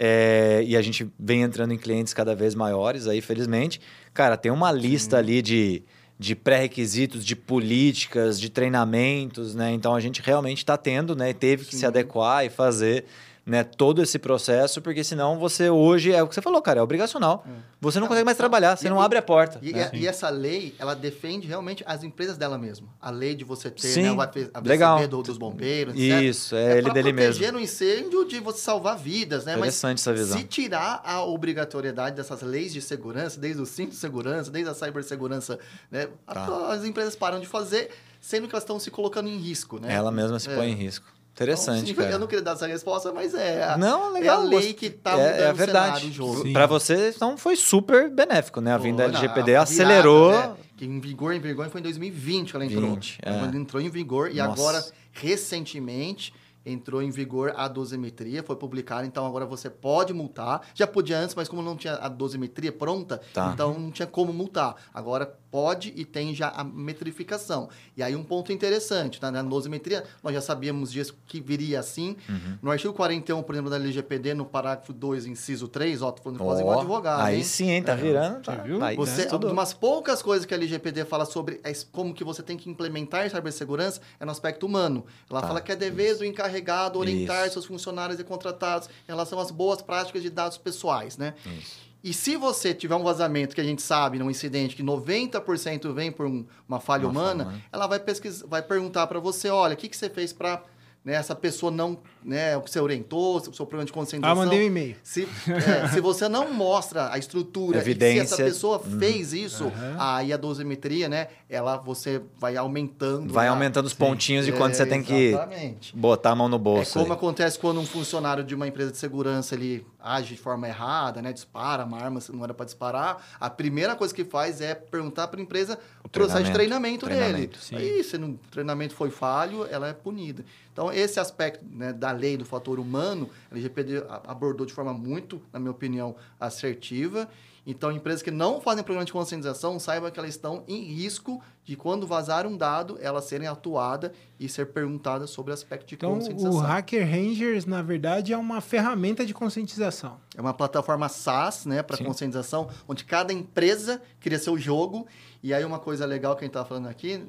É, e a gente vem entrando em clientes cada vez maiores aí, felizmente. Cara, tem uma lista Sim. ali de, de pré-requisitos, de políticas, de treinamentos, né? Então, a gente realmente está tendo, né? Teve que Sim. se adequar e fazer né, todo esse processo, porque senão você hoje... É o que você falou, cara, é obrigacional. É. Você não consegue mais trabalhar, você e, não abre a porta. E, né? e, e essa lei, ela defende realmente as empresas dela mesma. A lei de você ter Sim. né, o A B C B do, dos bombeiros, etcétera. Isso, é, é ele dele mesmo. É proteger no incêndio de você salvar vidas, né? Interessante Mas, essa visão. Se tirar a obrigatoriedade dessas leis de segurança, desde o cinto de segurança, desde a cibersegurança, né, tá. as empresas param de fazer, sendo que elas estão se colocando em risco, né? Ela mesma se é. põe em risco. Interessante, então, sim, eu não queria dar essa resposta, mas é a, não, legal. É a lei que está mudando é, é verdade. O cenário do jogo. Para você, então, foi super benéfico, né? A vinda da L G P D a virada, acelerou... Né? Que em vigor, em vigor, foi em dois mil e vinte que ela entrou. vinte, é. Ela entrou em vigor e Nossa. Agora, recentemente, entrou em vigor a dosimetria, foi publicada, então agora você pode multar. Já podia antes, mas como não tinha a dosimetria pronta, tá. então não tinha como multar. Agora... Pode e tem já a metrificação. E aí um ponto interessante, tá? Na dosimetria, nós já sabíamos disso que viria assim. Uhum. No artigo quarenta e um, por exemplo, da L G P D, no parágrafo dois, inciso três, ó, tô falando quase igual advogado. Aí hein? Sim, hein? Tá é. Virando, tá? Viu? Tá você, né? Umas poucas coisas que a L G P D fala sobre como que você tem que implementar cibersegurança é no aspecto humano. Ela tá. fala que é dever do encarregado orientar Isso. seus funcionários e contratados em relação às boas práticas de dados pessoais, né? Isso. E se você tiver um vazamento, que a gente sabe, num incidente, que noventa por cento vem por um, uma falha uma humana, forma, né? ela vai, pesquisar, vai perguntar para você, olha, o que, que você fez para né, essa pessoa não... Né, o que você orientou, o seu problema de concentração... Ah, mandei um e-mail. Se, é, se você não mostra a estrutura, evidência. E se essa pessoa uhum. fez isso, uhum. aí a dosimetria, né, ela, você vai aumentando... Vai a, aumentando os pontinhos sim. de quando é, você tem exatamente. Que botar a mão no bolso. É como aí. Acontece quando um funcionário de uma empresa de segurança, ele... age de forma errada, né? Dispara uma arma, não era para disparar. A primeira coisa que faz é perguntar para a empresa o processo de treinamento, treinamento dele. Aí, se o treinamento foi falho, ela é punida. Então, esse aspecto né, da lei do fator humano, a L G P D abordou de forma muito, na minha opinião, assertiva. Então, empresas que não fazem programa de conscientização, saibam que elas estão em risco de, quando vazar um dado, elas serem atuadas e ser perguntadas sobre o aspecto de então, conscientização. Então, o Hacker Rangers, na verdade, é uma ferramenta de conscientização. É uma plataforma SaaS né, para conscientização, onde cada empresa cria seu jogo. E aí, uma coisa legal que a gente está falando aqui,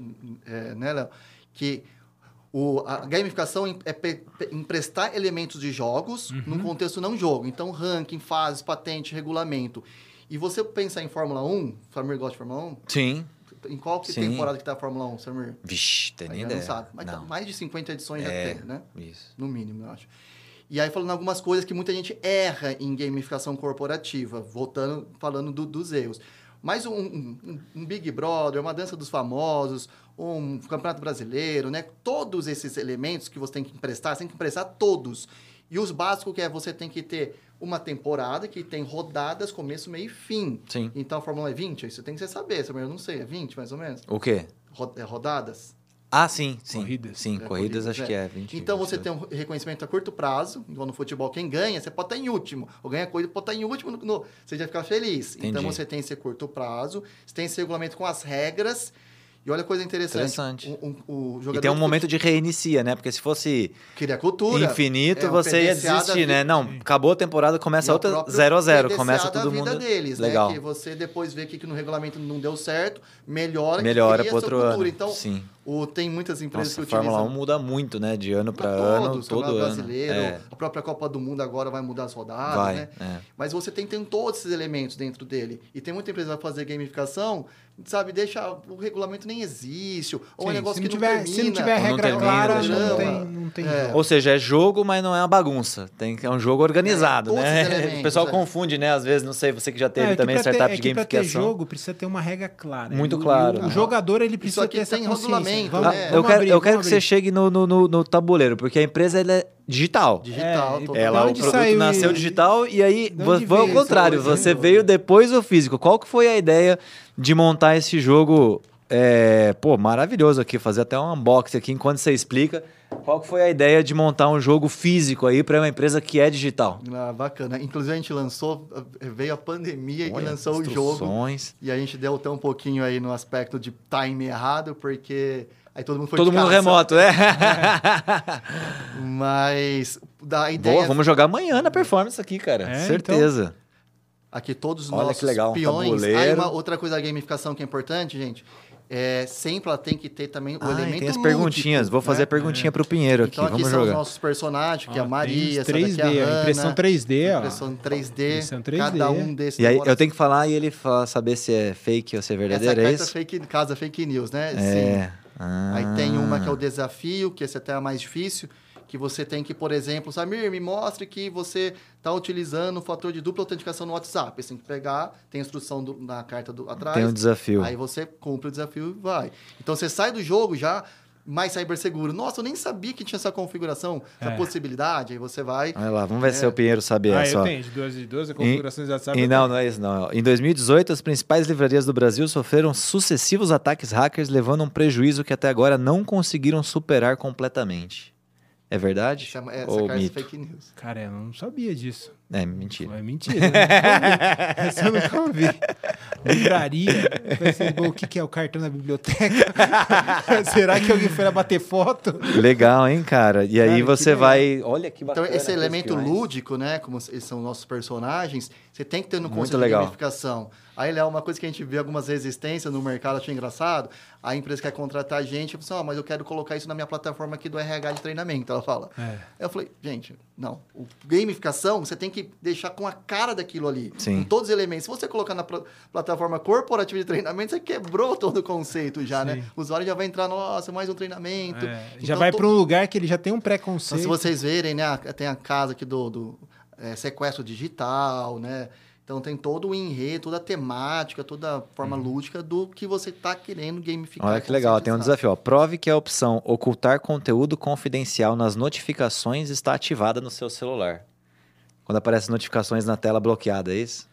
é, né, Léo, que... O, a gamificação é pe, pe, emprestar elementos de jogos uhum. num contexto não jogo. Então, ranking, fases, patente, regulamento. E você pensar em Fórmula um, Samir gosta de Fórmula um? Sim. Em qual que temporada que está a Fórmula um, Samir? Vixe, tem nem ideia. Não sabe. Mas não. Tá, mais de cinquenta edições é, já tem, né? Isso. No mínimo, eu acho. E aí, falando algumas coisas que muita gente erra em gamificação corporativa, voltando, falando do, dos erros. Mas um, um, um Big Brother, uma dança dos famosos, um campeonato brasileiro, né? Todos esses elementos que você tem que emprestar, você tem que emprestar todos. E os básicos que é você tem que ter uma temporada que tem rodadas, começo, meio e fim. Sim. Então, a Fórmula um é vinte? Isso tem que você saber, eu não sei, é vinte mais ou menos? O quê? Ro- é, rodadas? Ah, sim, sim. Corridas. Sim, é, corridas, corridas acho é. Que é vinte. Então, você tem um reconhecimento a curto prazo. Igual no futebol, quem ganha, você pode estar em último. Ou ganha coisa, pode estar em último, no, no, você já fica feliz. Entendi. Então, você tem esse curto prazo. Você tem esse regulamento com as regras. E olha a coisa interessante. Interessante. O, o, o jogador e tem um momento de reinicia, né? Porque se fosse Queria cultura, infinito, é, um você ia desistir, vida... né? Não, acabou a temporada, começa e outra zero a zero. Começa todo mundo... a vida deles, Legal. Né? Que você depois vê que no regulamento não deu certo, melhora, melhora cria a sua cultura. Então, sim. O, tem muitas empresas Nossa, que utilizam... a Fórmula um muda muito, né? De ano para ano, todo, todo ano. Brasileiro, é. A própria Copa do Mundo agora vai mudar as rodadas, vai, né? É. Mas você tem, tem todos esses elementos dentro dele. E tem muita empresa que vai fazer gamificação... sabe, deixa o regulamento nem existe, ou sim, um negócio que não tiver, não termina. Se não tiver regra não termina, clara, não, não tem, não não tem é. Ou seja, é jogo, mas não é uma bagunça. Tem, é um jogo organizado, é, né? O pessoal é. confunde, né? Às vezes, não sei, você que já teve é, também startup é de gamificação. Para ter jogo, precisa ter uma regra clara. Muito né? claro. O, o, o jogador, ele precisa ter essa regulamento. Vamos, né? vamos eu quero, abrir, eu quero que abrir. você chegue no, no, no, no tabuleiro, porque a empresa, ela é digital. Digital. É, ela, o produto saiu, nasceu digital e aí, ao contrário, você veio depois do físico. Qual que foi a ideia de montar esse jogo... É, pô, maravilhoso aqui, fazer até um unboxing aqui enquanto você explica qual que foi a ideia de montar um jogo físico aí para uma empresa que é digital. Ah, bacana. Inclusive a gente lançou, veio a pandemia Olha, e lançou o jogo. E a gente deu até um pouquinho aí no aspecto de time errado, porque aí todo mundo foi Todo de mundo casa. remoto, né? É. Mas da ideia... Boa, vamos jogar amanhã na performance aqui, cara. É, certeza. Então... Aqui todos os Olha nossos que legal, peões. Um aí uma outra coisa da gamificação que é importante, gente... É, sempre ela tem que ter também o ah, elemento tem as lúdico, perguntinhas. Vou fazer né? a perguntinha é. para o Pinheiro aqui. Então aqui Vamos são jogar. os nossos personagens, que ah, é a Maria, essa daqui é a Ana, impressão três D. Impressão três D. Impressão três D. Cada um desses. E aí eu tenho que falar e ele fala, saber se é fake ou se é verdadeiro. Essa é isso? Fake, casa fake news, né? É. Sim. Ah. Aí tem uma que é o desafio, que esse até é a mais difícil, que você tem que, por exemplo, Samir, me mostre que você está utilizando o fator de dupla autenticação no WhatsApp. Você tem que pegar, tem a instrução do, na carta do, atrás. Tem um desafio. Aí você cumpre o desafio e vai. Então, você sai do jogo já mais cyberseguro. Nossa, eu nem sabia que tinha essa configuração, essa é. possibilidade. Aí você vai... Olha lá, vamos ver é. se o Pinheiro sabia. Ah, eu tenho de doze, doze configurações do WhatsApp. E não, não é isso não. Em dois mil e dezoito, as principais livrarias do Brasil sofreram sucessivos ataques hackers, levando um prejuízo que até agora não conseguiram superar completamente. É verdade? Essa, essa Ou carta mito? Fake news. Cara, eu não sabia disso. É mentira. É mentira. Essa eu nunca ouvi. Livraria. O que é o cartão da biblioteca? Será que alguém foi lá bater foto? Legal, hein, cara? E cara, aí você vai... Legal. Olha que bacana. Então, esse elemento lúdico, né? Como eles são nossos personagens, você tem que ter no conceito de gamificação. Aí, Léo, uma coisa que a gente vê algumas resistências no mercado, achei engraçado, a empresa quer contratar a gente, eu falo, oh, mas eu quero colocar isso na minha plataforma aqui do R H de treinamento, ela fala. É. Eu falei, gente, não. O gamificação, você tem que deixar com a cara daquilo ali. Sim. Com todos os elementos. Se você colocar na pl- plataforma corporativa de treinamento, você quebrou todo o conceito já, Sim. né? O usuário já vai entrar, nossa, mais um treinamento. É. Então, já vai tô... para um lugar que ele já tem um preconceito. Então, se vocês verem, né? Tem a casa aqui do, do é, sequestro digital, né? Então, tem todo o enredo, toda a temática, toda a forma hum. lúdica do que você está querendo gamificar. Olha que legal, tem um desafio. Ó. Prove que a opção ocultar conteúdo confidencial nas notificações está ativada no seu celular. Quando aparecem notificações na tela bloqueada, é isso?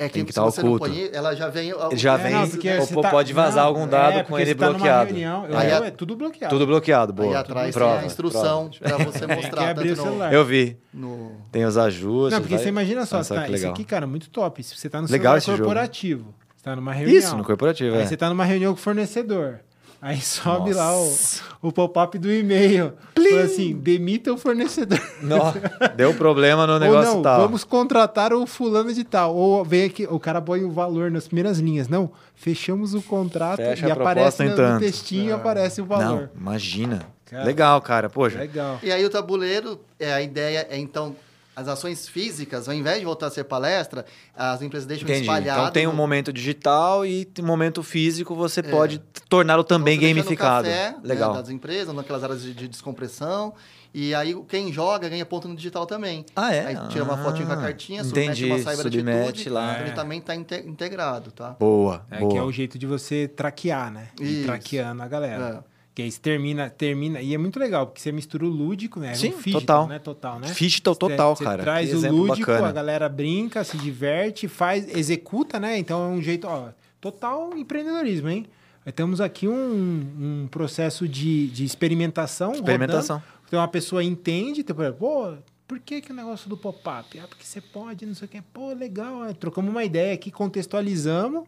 É que, que se tá você oculto. não põe, ela já vem... Já é, vem, não, ou tá, pode vazar não, algum dado é, com ele tá bloqueado. Reunião, eu aí, eu, é tudo bloqueado. Tudo bloqueado, boa. Aí atrás prova, tem a instrução para você mostrar. É abrir o celular. No, eu vi. No... Tem os ajustes. Não, porque vai... você imagina só, Nossa, tá, isso aqui, cara, muito top. Se você está no legal celular corporativo, jogo. você está numa reunião. Isso, no corporativo, Aí é. você está numa reunião com o fornecedor. Aí sobe Nossa. lá o, o pop-up do e-mail. Fala assim, demita o fornecedor. Não, deu problema no negócio ou não, tal. Vamos contratar o fulano de tal. Ou vem aqui, o cara põe o valor nas primeiras linhas. Não, fechamos o contrato Fecha e aparece no, no textinho, ah. aparece o valor. Não, imagina. Cara, legal, cara, poxa. Legal. E aí o tabuleiro, é, a ideia é então... As ações físicas, ao invés de voltar a ser palestra, as empresas deixam Entendi. espalhado. Então, tem um momento digital e um momento físico, você é. pode torná-lo também então, gamificado. Café, Legal. Né, das empresas, naquelas áreas de, de descompressão. E aí, quem joga ganha ponto no digital também. Ah, é? Aí tira uma ah, fotinha com a cartinha, submete entendi. uma cyber-atitude, lá. Ele é. também está integrado, tá? Boa, é, boa. Que é o jeito de você traquear, né? Isso. E traqueando a galera. É. Que aí termina, termina... E é muito legal, porque você mistura o lúdico, né? Sim, um digital, total. Né? Total, né? Digital total, você, cara. Você traz que o lúdico, bacana. a galera brinca, se diverte, faz, executa, né? Então, é um jeito... Ó, total empreendedorismo, hein? Aí temos aqui um, um processo de, de experimentação. Experimentação. Rodando. Então, uma pessoa entende, tipo, pô... Por que, que o negócio do pop-up? Ah, porque você pode, não sei o que. Pô, legal. Né? Trocamos uma ideia aqui, contextualizamos.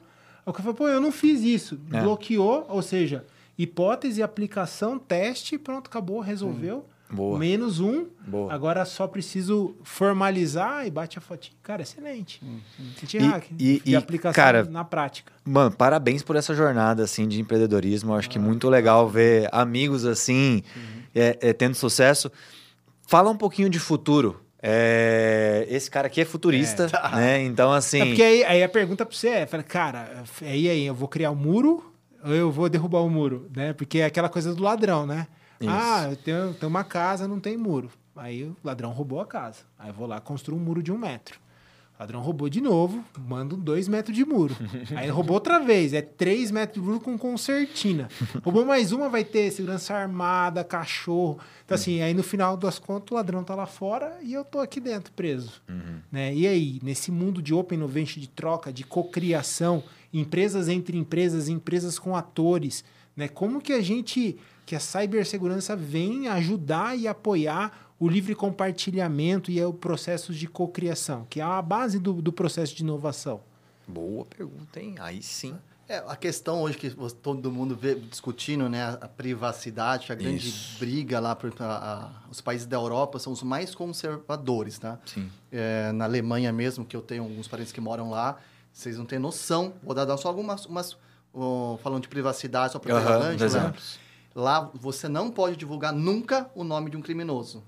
O que foi, pô, eu não fiz isso. É. Bloqueou, ou seja... Hipótese, aplicação, teste, pronto, acabou, resolveu. Boa. Menos um. Boa. Agora só preciso formalizar e bate a fotinha. Cara, excelente. Hum. E, e, e aplicação cara, na prática. Mano, parabéns por essa jornada assim, de empreendedorismo. Eu acho ah, que é muito legal ver amigos assim, uhum. é, é, tendo sucesso. Fala um pouquinho de futuro. É, esse cara aqui é futurista, é, tá. né? Então, assim... É porque aí, aí a pergunta pra você é, cara, aí, aí eu vou criar um muro... eu vou derrubar o muro, né? Porque é aquela coisa do ladrão, né? Isso. Ah, eu tenho, eu tenho uma casa, não tem muro. Aí o ladrão roubou a casa. Aí eu vou lá, construo um muro de um metro. O ladrão roubou de novo, manda dois metros de muro. Aí ele roubou outra vez, é três metros de muro com concertina. Roubou mais uma, vai ter segurança armada, cachorro. Então, uhum. assim, aí no final das contas, o ladrão tá lá fora e eu tô aqui dentro, preso. Uhum. Né? E aí, nesse mundo de open innovation, de troca, de cocriação, empresas entre empresas, empresas com atores, né? Como que a gente, que a cibersegurança vem ajudar e apoiar o livre compartilhamento e é o processo de cocriação, que é a base do, do processo de inovação? Boa pergunta, hein? Aí sim. É, a questão hoje que todo mundo vê discutindo, né, a privacidade, a grande Isso. briga lá, por, a, a, os países da Europa são os mais conservadores, tá? Sim. É, na Alemanha mesmo, que eu tenho alguns parentes que moram lá, vocês não têm noção, vou dar só algumas, umas, oh, falando de privacidade, só para uhum, dar exemplos. Lá você não pode divulgar nunca o nome de um criminoso.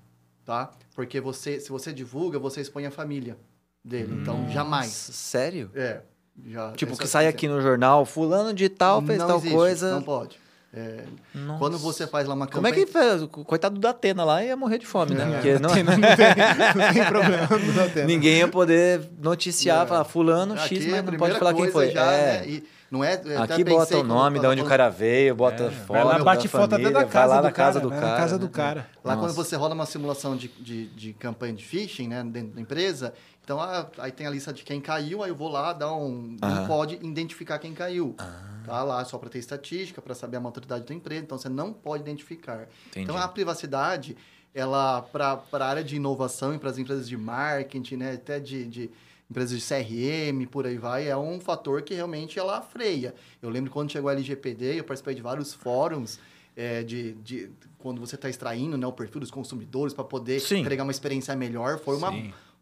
Tá? Porque você, se você divulga, você expõe a família dele. Então, Nossa, jamais. Sério? É. Já, tipo, é que sai aqui no jornal, fulano de tal fez não tal existe, coisa. Não pode. É, quando você faz lá uma campanha... Como é que fez? Coitado do Datena lá ia morrer de fome, né? É, porque é, não... Datena, não, tem, não tem problema do Datena. Ninguém ia poder noticiar, é. falar fulano aqui, X, mas não pode falar quem foi. Já, é. né? E, não é, aqui bota o nome, de onde o cara veio, bota é, foto, lá bate foto família, até da casa, vai lá do na casa cara, do cara. Na casa do cara. Né? Lá Nossa. Quando você rola uma simulação de, de, de campanha de phishing, né, dentro da empresa, então ah, aí tem a lista de quem caiu, aí eu vou lá dar um, ah. não pode identificar quem caiu. Ah. Tá lá só para ter estatística, para saber a maturidade da empresa, então você não pode identificar. Entendi. Então a privacidade, ela para a área de inovação e para as empresas de marketing, né, até de, de empresas de C R M, por aí vai, é um fator que realmente ela freia. Eu lembro quando chegou a L G P D, eu participei de vários fóruns, é, de, de quando você está extraindo, né, o perfil dos consumidores para poder Sim. entregar uma experiência melhor. Foi uma,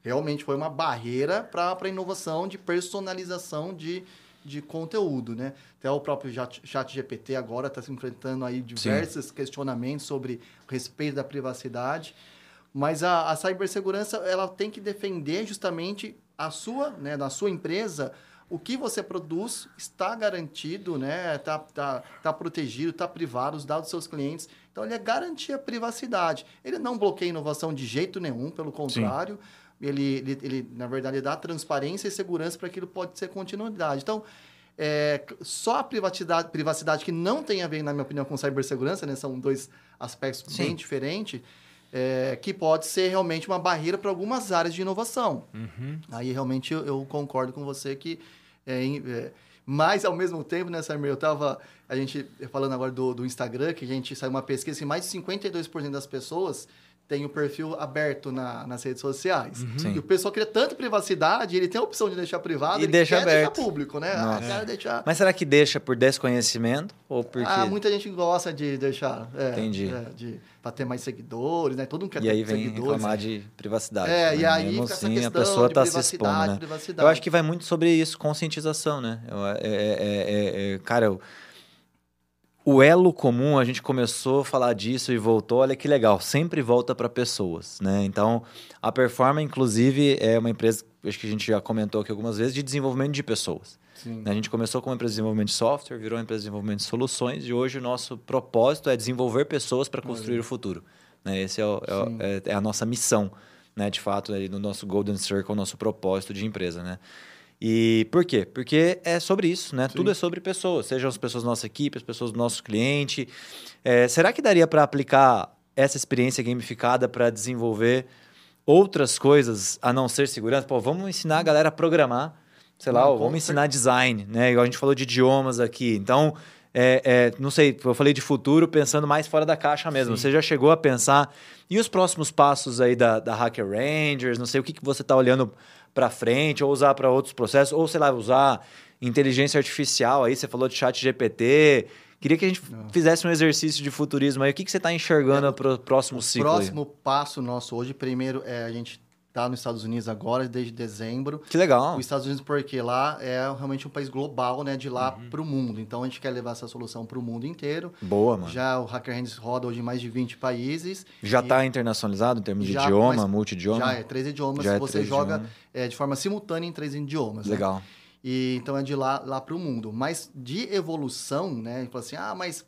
realmente foi uma barreira para a inovação de personalização de, de conteúdo. Né? Até o próprio ChatGPT agora está se enfrentando aí diversos Sim. questionamentos sobre respeito da privacidade. Mas a, a cibersegurança ela tem que defender justamente... A sua, né, na sua empresa, o que você produz está garantido, né, tá, tá, tá protegido, tá privado, os dados dos seus clientes. Então, ele é garantia a privacidade. Ele não bloqueia inovação de jeito nenhum, pelo contrário. Ele, ele, ele, na verdade, ele dá transparência e segurança para aquilo pode ser continuidade. Então, é, só a privacidade, privacidade que não tem a ver, na minha opinião, com cibersegurança, né, são dois aspectos Sim. bem diferentes, É, que pode ser realmente uma barreira para algumas áreas de inovação. Uhum. Aí, realmente, eu, eu concordo com você que... É, é, mas, ao mesmo tempo, né, Samir, eu estava... A gente, falando agora do, do Instagram, que a gente saiu uma pesquisa que mais de cinquenta e dois por cento das pessoas tem o perfil aberto na, nas redes sociais. Uhum. E o pessoal queria tanta privacidade, ele tem a opção de deixar privado, e ele deixa quer aberto. Deixar público, né? Ah, quer deixar... Mas será que deixa por desconhecimento? Ou porque... Ah, muita gente gosta de deixar... É, Entendi. É, de, para ter mais seguidores, né? Todo mundo quer ter seguidores. E aí vem reclamar de privacidade. É, né? E aí mesmo assim, essa a pessoa está se expondo, né? Privacidade. Eu acho que vai muito sobre isso, conscientização, né? Eu, é, é, é, é, cara, eu... O elo comum, a gente começou a falar disso e voltou, olha que legal, sempre volta para pessoas, né? Então, a Performa, inclusive, é uma empresa, acho que a gente já comentou aqui algumas vezes, de desenvolvimento de pessoas. Sim. A gente começou como uma empresa de desenvolvimento de software, virou uma empresa de desenvolvimento de soluções e hoje o nosso propósito é desenvolver pessoas para construir Olha. O futuro. Né? Essa é, é, é a nossa missão, né? De fato, no nosso Golden Circle, o nosso propósito de empresa, né? E por quê? Porque é sobre isso, né? Sim. Tudo é sobre pessoas, sejam as pessoas da nossa equipe, as pessoas do nosso cliente. É, será que daria para aplicar essa experiência gamificada para desenvolver outras coisas a não ser segurança? Pô, vamos ensinar a galera a programar, sei lá, não, ou vamos ensinar design, né? Igual a gente falou de idiomas aqui. Então, é, é, não sei, eu falei de futuro pensando mais fora da caixa mesmo. Sim. Você já chegou a pensar... E os próximos passos aí da, da Hacker Rangers? Não sei, o que, que você está olhando... para frente, ou usar para outros processos, ou, sei lá, usar inteligência artificial aí, você falou de ChatGPT. Queria que a gente Não. fizesse um exercício de futurismo aí. O que, que você está enxergando é, para o próximo ciclo? O próximo aí? Passo nosso hoje, primeiro, é a gente está nos Estados Unidos agora, desde dezembro. Que legal! Os Estados Unidos, porque lá é realmente um país global, né? De lá uhum. para o mundo. Então, a gente quer levar essa solução para o mundo inteiro. Boa, mano. Já o Hacker Rangers roda hoje em mais de vinte países. Já está internacionalizado em termos de já, idioma, multi-idioma? Já é, três idiomas. Já você é três joga idiomas. É, de forma simultânea em três idiomas. Legal. Né? E, então, é de lá, lá para o mundo. Mas de evolução, né? Fala assim, ah, mas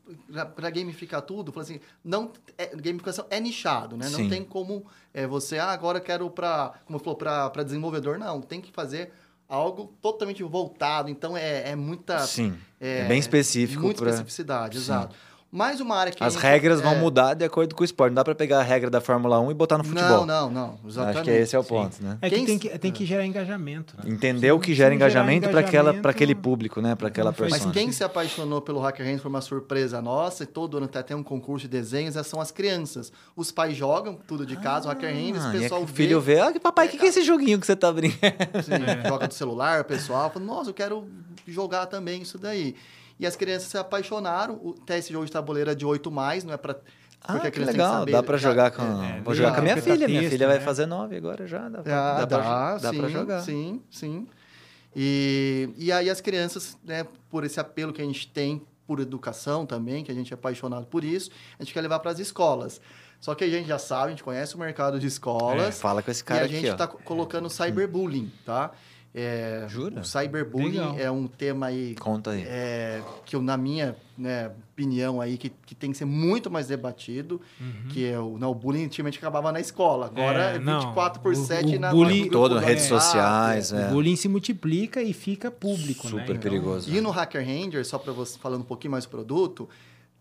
para gamificar tudo, fala assim, não, é, gamificação é nichado, né? Não Sim. tem como é, você, ah, agora quero para, como falou, para desenvolvedor. Não, tem que fazer algo totalmente voltado. Então, é, é muita... Sim, é, é bem específico. Muita pra... especificidade, Sim. exato. Mais uma área que... As gente, regras é... vão mudar de acordo com o esporte. Não dá para pegar a regra da Fórmula um e botar no futebol. Não, não, não. Exatamente. Acho que esse é o ponto, Sim. né? É que Quem... tem que, tem que gerar engajamento. Né? Entender o que gera engajamento, engajamento para aquele público, né? Para aquela pessoa. Mas quem se apaixonou pelo Hacker Rangers foi uma surpresa nossa. E todo ano até tem um concurso de desenhos. São as crianças. Os pais jogam tudo de casa, ah, o Hacker Rangers, o pessoal é que o filho vê. vê. Papai, o é, que, que é esse joguinho que você tá brincando? Sim, é. Joga do celular, o pessoal fala, nossa, eu quero jogar também isso daí. E as crianças se apaixonaram. Até esse jogo de tabuleiro é de oito mais, não é para... Ah, que legal, saber, dá para jogar com... É, vou jogar com a minha filha, minha filha vai fazer nove agora já, dá para dá, dá, dá jogar. Sim, sim. E, e aí as crianças, né, por esse apelo que a gente tem por educação também, que a gente é apaixonado por isso, a gente quer levar para as escolas. Só que a gente já sabe, a gente conhece o mercado de escolas. É, fala com esse cara aqui, ó. E a gente está colocando cyberbullying, tá? É, Jura? O cyberbullying Legal. é um tema aí, Conta aí. É, que eu, na minha né, opinião aí, que, que tem que ser muito mais debatido, uhum. que é o, não, o bullying antigamente acabava na escola, agora é, é vinte e quatro por sete na... bullying todo, redes sociais. É. É. O bullying se multiplica e fica público. Super né? então, perigoso. E no Hacker Rangers, só para você falando um pouquinho mais do produto...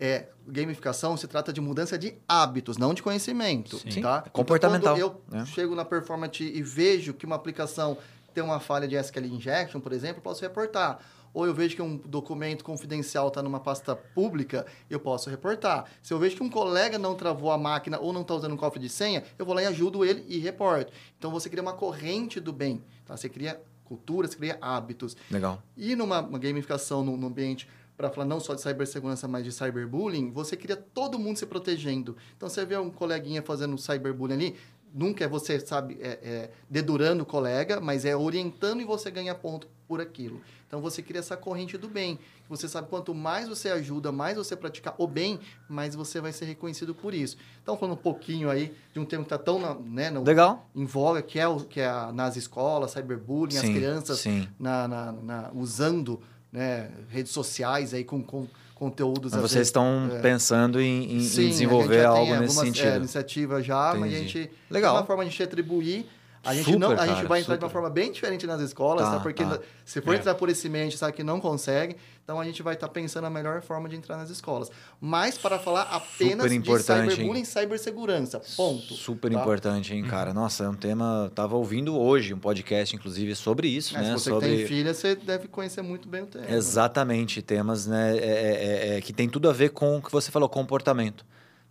É, gamificação se trata de mudança de hábitos, não de conhecimento. Sim. Tá? Comportamental. Então, quando eu né? chego na performance e vejo que uma aplicação tem uma falha de S Q L injection, por exemplo, eu posso reportar. Ou eu vejo que um documento confidencial está numa pasta pública, eu posso reportar. Se eu vejo que um colega não travou a máquina ou não está usando um cofre de senha, eu vou lá e ajudo ele e reporto. Então, você cria uma corrente do bem. Tá? Você cria culturas, cria hábitos. Legal. E numa gamificação no, no ambiente... para falar não só de cibersegurança, mas de cyberbullying, você cria todo mundo se protegendo. Então, você vê um coleguinha fazendo cyberbullying ali, nunca é você, sabe, é, é, dedurando o colega, mas é orientando e você ganha ponto por aquilo. Então, você cria essa corrente do bem. Você sabe quanto mais você ajuda, mais você praticar o bem, mais você vai ser reconhecido por isso. Então, falando um pouquinho aí de um tema que está tão na, né, no, Legal. em voga, que é, o, que é a, nas escolas, cyberbullying, sim, as crianças na, na, na, usando... Né, redes sociais aí com, com conteúdos... Mas vocês vezes, estão é... pensando em, em, Sim, em desenvolver algo nesse algumas, sentido. É, iniciativa já, Entendi. mas a gente... Legal. Tem uma forma de gente atribuir. A gente, super, não, a cara, gente vai entrar super. de uma forma bem diferente nas escolas, tá, tá? Porque tá. se for é. entrar por esse meio, a gente sabe que não consegue. Então, a gente vai estar tá pensando a melhor forma de entrar nas escolas. Mas, para falar apenas de cyberbullying e cibersegurança, ponto. Super tá? importante, hein, cara? Nossa, é um tema... Estava ouvindo hoje um podcast, inclusive, sobre isso, é, né? Se você sobre... tem filha, você deve conhecer muito bem o tema. Exatamente. Né? Temas né? É, é, é, que tem tudo a ver com o que você falou, comportamento.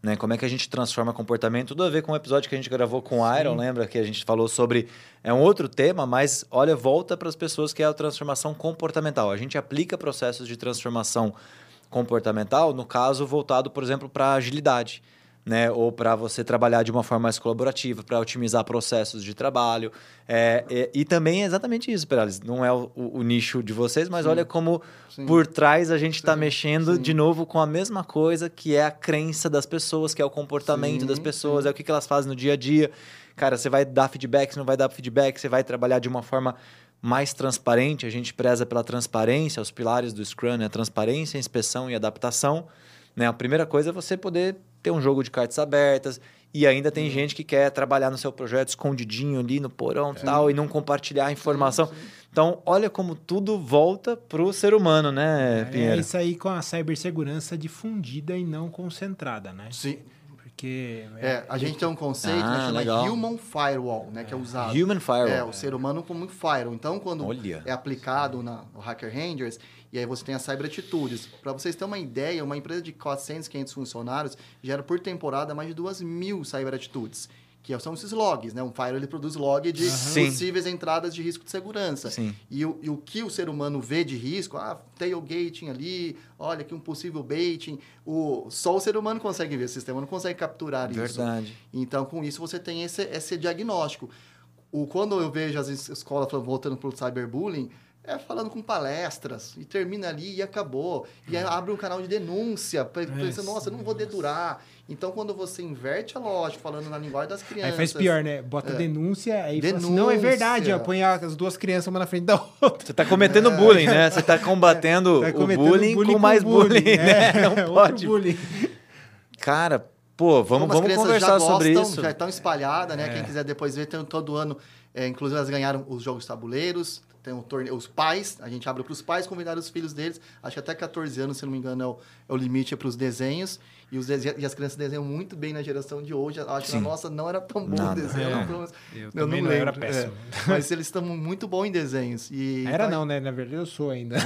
Né? Como é que a gente transforma comportamento? Tudo a ver com um episódio que a gente gravou com o Iron, lembra? Que a gente falou sobre... É um outro tema, mas olha, volta para as pessoas que é a transformação comportamental. A gente aplica processos de transformação comportamental, no caso, voltado, por exemplo, para agilidade, né? Ou para você trabalhar de uma forma mais colaborativa, para otimizar processos de trabalho. É, é, e também é exatamente isso, Perallis. Não é o, o, o nicho de vocês, mas Sim. olha como Sim. por trás a gente está mexendo Sim. de novo com a mesma coisa, que é a crença das pessoas, que é o comportamento Sim. das pessoas, Sim. é o que, que elas fazem no dia a dia. Cara, você vai dar feedback, você não vai dar feedback, você vai trabalhar de uma forma mais transparente. A gente preza pela transparência, os pilares do Scrum, né? A transparência, a inspeção e a adaptação. Né? A primeira coisa é você poder... Tem um jogo de cartas abertas e ainda tem uhum. gente que quer trabalhar no seu projeto escondidinho ali no porão e é. tal e não compartilhar a informação. Sim, sim. Então, olha como tudo volta para o ser humano, né, Pinheiro? É isso aí com a cibersegurança difundida e não concentrada, né? Sim. Porque... É, é, a gente tem um conceito ah, que chama Human Firewall, né? É. Que é usado. Human Firewall. É, o ser humano como firewall. Então, quando olha. é aplicado na, no Hacker Rangers... E aí você tem as cyberatitudes. Para vocês terem uma ideia, uma empresa de quatrocentos, quinhentos funcionários gera por temporada mais de duas mil cyberatitudes, que são esses logs, né? Um firewall ele produz log de Sim. possíveis entradas de risco de segurança. Sim. E, o, e o que o ser humano vê de risco, ah, tailgating ali, olha aqui um possível baiting, o, só o ser humano consegue ver, o sistema não consegue capturar Verdade. isso. Verdade. Então, com isso, você tem esse, esse diagnóstico. O, quando eu vejo as escolas voltando para o cyberbullying, é falando com palestras, e termina ali e acabou. E aí abre um canal de denúncia, pensando, nossa, eu não vou dedurar. Então, quando você inverte a lógica, falando na linguagem das crianças... Aí faz pior, né? Bota é. denúncia, aí denúncia. Fala assim, não, é verdade, ó, põe as duas crianças uma na frente da outra. Você tá cometendo é. bullying, né? Você tá combatendo é. tá o bullying, bullying com, com mais bullying, bullying né? É. Não pode. Bullying. Cara, pô, vamos, então, vamos conversar já gostam, sobre isso. Já estão espalhadas, né? É. Quem quiser depois ver, tem todo ano... É, inclusive, elas ganharam os jogos tabuleiros... Tem um torneio, os pais, a gente abre para os pais convidar os filhos deles, acho que até quatorze anos, se não me engano, é o, é o limite é para os desenhos, e, os de, e as crianças desenham muito bem na geração de hoje, acho Sim. que na nossa não era tão bom o desenho, é. não, eu, eu não lembro, não era péssimo. É, mas eles estão muito bons em desenhos. E, era então, não, né? Na verdade eu sou ainda.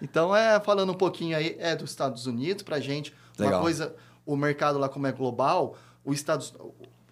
Então, é, falando um pouquinho aí, é dos Estados Unidos, para a gente, Legal. uma coisa, o mercado lá como é global, os Estados...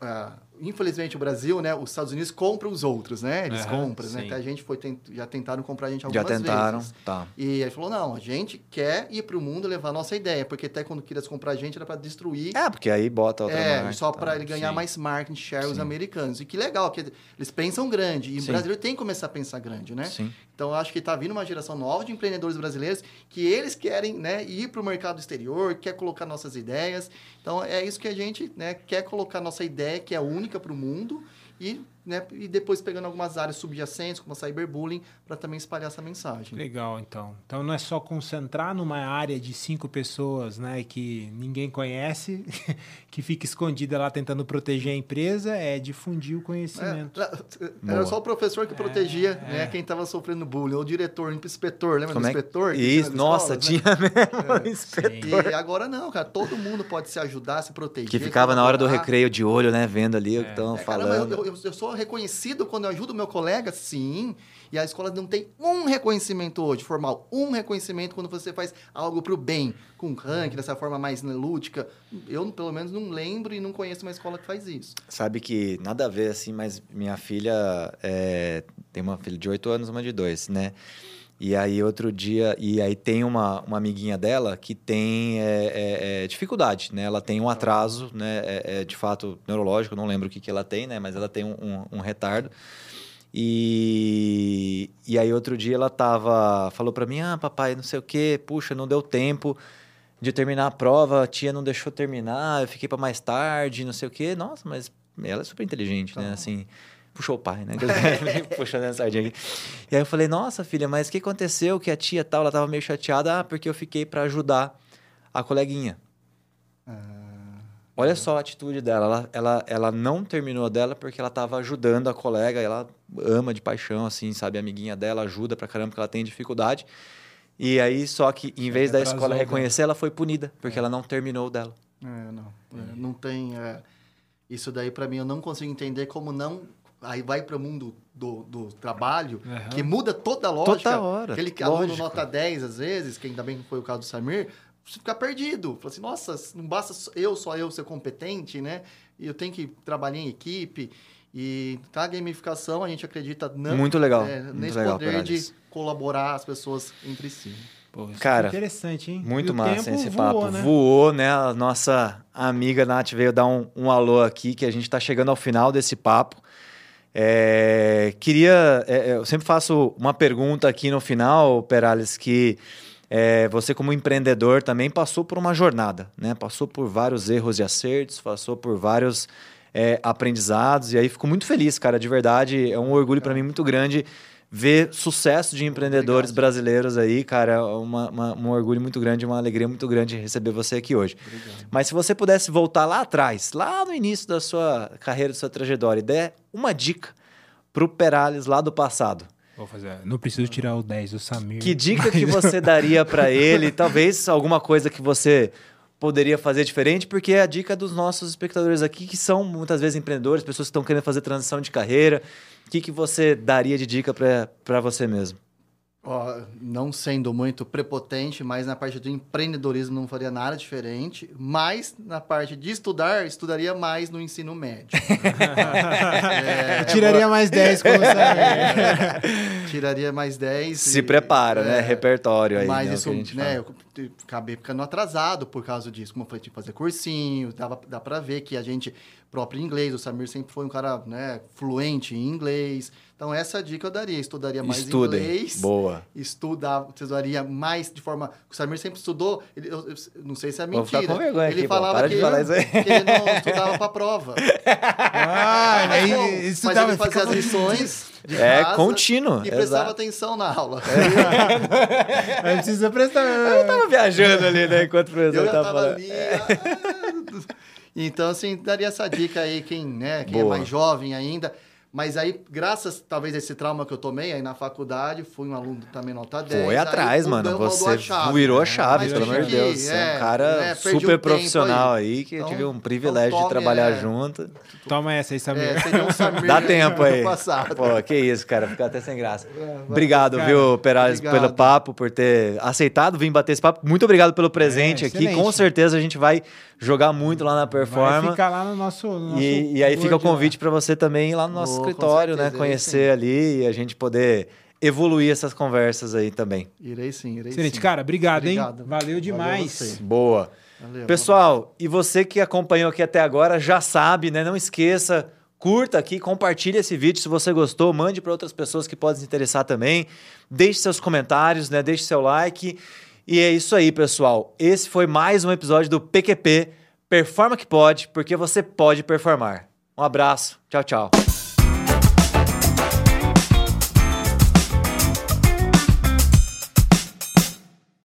Uh, infelizmente o Brasil, né, os Estados Unidos compram os outros, né? Eles é, compram, sim. né? Até a gente foi tent... já tentaram comprar a gente algumas vezes. Já tentaram, vezes. tá. E aí falou, não, a gente quer ir para o mundo levar a nossa ideia, porque até quando queria comprar a gente era para destruir. É, porque aí bota outra É, marca, só tá. para ele ganhar sim. mais market share sim. os americanos. E que legal, que eles pensam grande. E sim. o brasileiro tem que começar a pensar grande, né? Sim. Então, eu acho que está vindo uma geração nova de empreendedores brasileiros que eles querem, né, ir para o mercado exterior, quer colocar nossas ideias. Então, é isso que a gente, né, quer colocar nossa ideia, que é única para o mundo, e, né, e depois pegando algumas áreas subjacentes, como a cyberbullying, para também espalhar essa mensagem. Legal, então. Então, não é só concentrar numa área de cinco pessoas, né, que ninguém conhece, que fica escondida lá tentando proteger a empresa, é difundir o conhecimento. É, era Boa. só o professor que protegia é, né, é. quem estava sofrendo bullying, ou o diretor, o inspetor, lembra como do inspetor? É? Isso, tinha nossa, escolas, tinha né? mesmo é. inspetor. E agora não, cara, todo mundo pode se ajudar, se proteger. Que ficava na hora do recreio de olho, né, vendo ali é. o que estão é, falando. Caramba, eu, eu, eu sou reconhecido quando eu ajudo o meu colega? Sim. E a escola não tem um reconhecimento hoje, formal. Um reconhecimento quando você faz algo para o bem, com ranking, dessa forma mais lúdica. Eu, pelo menos, não lembro e não conheço uma escola que faz isso. Sabe que nada a ver, assim, mas minha filha... É... Tem uma filha de oito anos, uma de dois, né? E aí, outro dia... E aí, tem uma, uma amiguinha dela que tem é, é, é, dificuldade, né? Ela tem um atraso, né? É, é, de fato, neurológico. Não lembro o que, que ela tem, né? Mas ela tem um, um, um retardo. E, e aí, outro dia, ela tava... Falou pra mim, ah, papai, não sei o quê. Puxa, não deu tempo de terminar a prova. A tia não deixou terminar. Eu fiquei pra mais tarde, não sei o quê. Nossa, mas ela é super inteligente, então... né? Assim... Puxou o pai, né? Puxando essa sardinha aqui. E aí eu falei, nossa, filha, mas o que aconteceu? Que a tia tal, ela tava meio chateada. Ah, porque eu fiquei para ajudar a coleguinha. Ah, Olha é. só a atitude dela. Ela, ela, ela não terminou dela porque ela tava ajudando a colega. Ela ama de paixão, assim, sabe? A amiguinha dela ajuda pra caramba porque ela tem dificuldade. E aí, só que em vez é, da escola ajuda. reconhecer, ela foi punida. Porque é. ela não terminou dela. É, não. É, não tem... É... Isso daí, pra mim, eu não consigo entender como não... Aí vai para o mundo do, do trabalho, uhum. que muda toda a lógica. Toda hora. Aquele aluno nota dez, às vezes, que ainda bem que foi o caso do Samir, você fica perdido. Fala assim, nossa, não basta eu, só eu ser competente, né? E eu tenho que trabalhar em equipe. E tá, a gamificação, a gente acredita... Não, Muito legal. É, Muito nesse legal, poder Perallis. de colaborar as pessoas entre si. Pô, cara, interessante, hein? Muito e massa esse voou, papo. Né? Voou, né? A nossa amiga Nath veio dar um, um alô aqui, que a gente está chegando ao final desse papo. É, queria, é, eu sempre faço uma pergunta aqui no final, Perallis, que é, você como empreendedor também passou por uma jornada, né? Passou por vários erros e acertos, passou por vários é, aprendizados, e aí fico muito feliz, cara, de verdade, é um orgulho para mim muito grande ver sucesso de empreendedores Obrigado. brasileiros aí, cara, uma, uma, um orgulho muito grande, uma alegria muito grande receber você aqui hoje. Obrigado. Mas se você pudesse voltar lá atrás, lá no início da sua carreira, da sua trajetória, e der uma dica pro Perallis lá do passado. Vou fazer. Não preciso tirar o dez, o Samir. Que dica que você daria para ele? Talvez alguma coisa que você poderia fazer diferente, porque é a dica dos nossos espectadores aqui, que são muitas vezes empreendedores, pessoas que estão querendo fazer transição de carreira. O que, que você daria de dica para você mesmo? Oh, não sendo muito prepotente, mas na parte do empreendedorismo não faria nada diferente, mas na parte de estudar, estudaria mais no ensino médio. é, eu tiraria é... mais dez como é. Tiraria mais dez. Se e... prepara, é... né? Repertório aí. Mas né? isso, né? acabei ficando atrasado por causa disso. Como eu falei, tinha que fazer cursinho, dava, dá para ver que a gente, próprio em inglês, o Samir sempre foi um cara, né, fluente em inglês. Então, essa dica eu daria. Estudaria mais Estudem. inglês. Boa. Estudava, estudaria mais de forma... O Samir sempre estudou, ele, eu, eu, não sei se é mentira. Vou ficar com vergonha ele aqui, falava para que, de falar ele, isso aí. que ele não estudava para a prova. Ah, mas, bom, aí, estudava, mas ele fazia as lições... É contínuo. E prestava atenção na aula. É. Eu precisa prestar. Eu tava viajando ali, né? Enquanto o professor tava falando. Ali, ah, então, assim, daria essa dica aí, quem, né, quem é mais jovem ainda. Mas aí, graças, talvez, a esse trauma que eu tomei aí na faculdade, fui um aluno também nota dez. Foi atrás, aí, mano. Deu, você a chave, virou a chave, né? Pelo amor de Deus. Você é um cara né? super um profissional aí, aí que então, eu tive um privilégio então, tome, de trabalhar é... junto. Toma essa aí, Samir. É, um Samir dá tempo aí. Pô, que isso, cara. Ficou até sem graça. É, valeu, obrigado, cara. viu, Perallis, obrigado. pelo papo, por ter aceitado vir bater esse papo. Muito obrigado pelo presente é, aqui. Com certeza a gente vai jogar muito lá na performance. Vai ficar lá no nosso... No nosso e, e aí fica o convite para você também ir lá no nosso... escritório, certeza, né? Conhecer sim. ali e a gente poder evoluir essas conversas aí também. Irei sim, irei Excelente, sim. Cara, obrigado, obrigado, hein? Valeu demais. Valeu Boa. Valeu, Pessoal, valeu. E você que acompanhou aqui até agora já sabe, né? Não esqueça, curta aqui, compartilhe esse vídeo se você gostou, mande para outras pessoas que podem se interessar também. Deixe seus comentários, né? Deixe seu like. E é isso aí, pessoal. Esse foi mais um episódio do P Q P. Performa que pode, porque você pode performar. Um abraço. Tchau, tchau.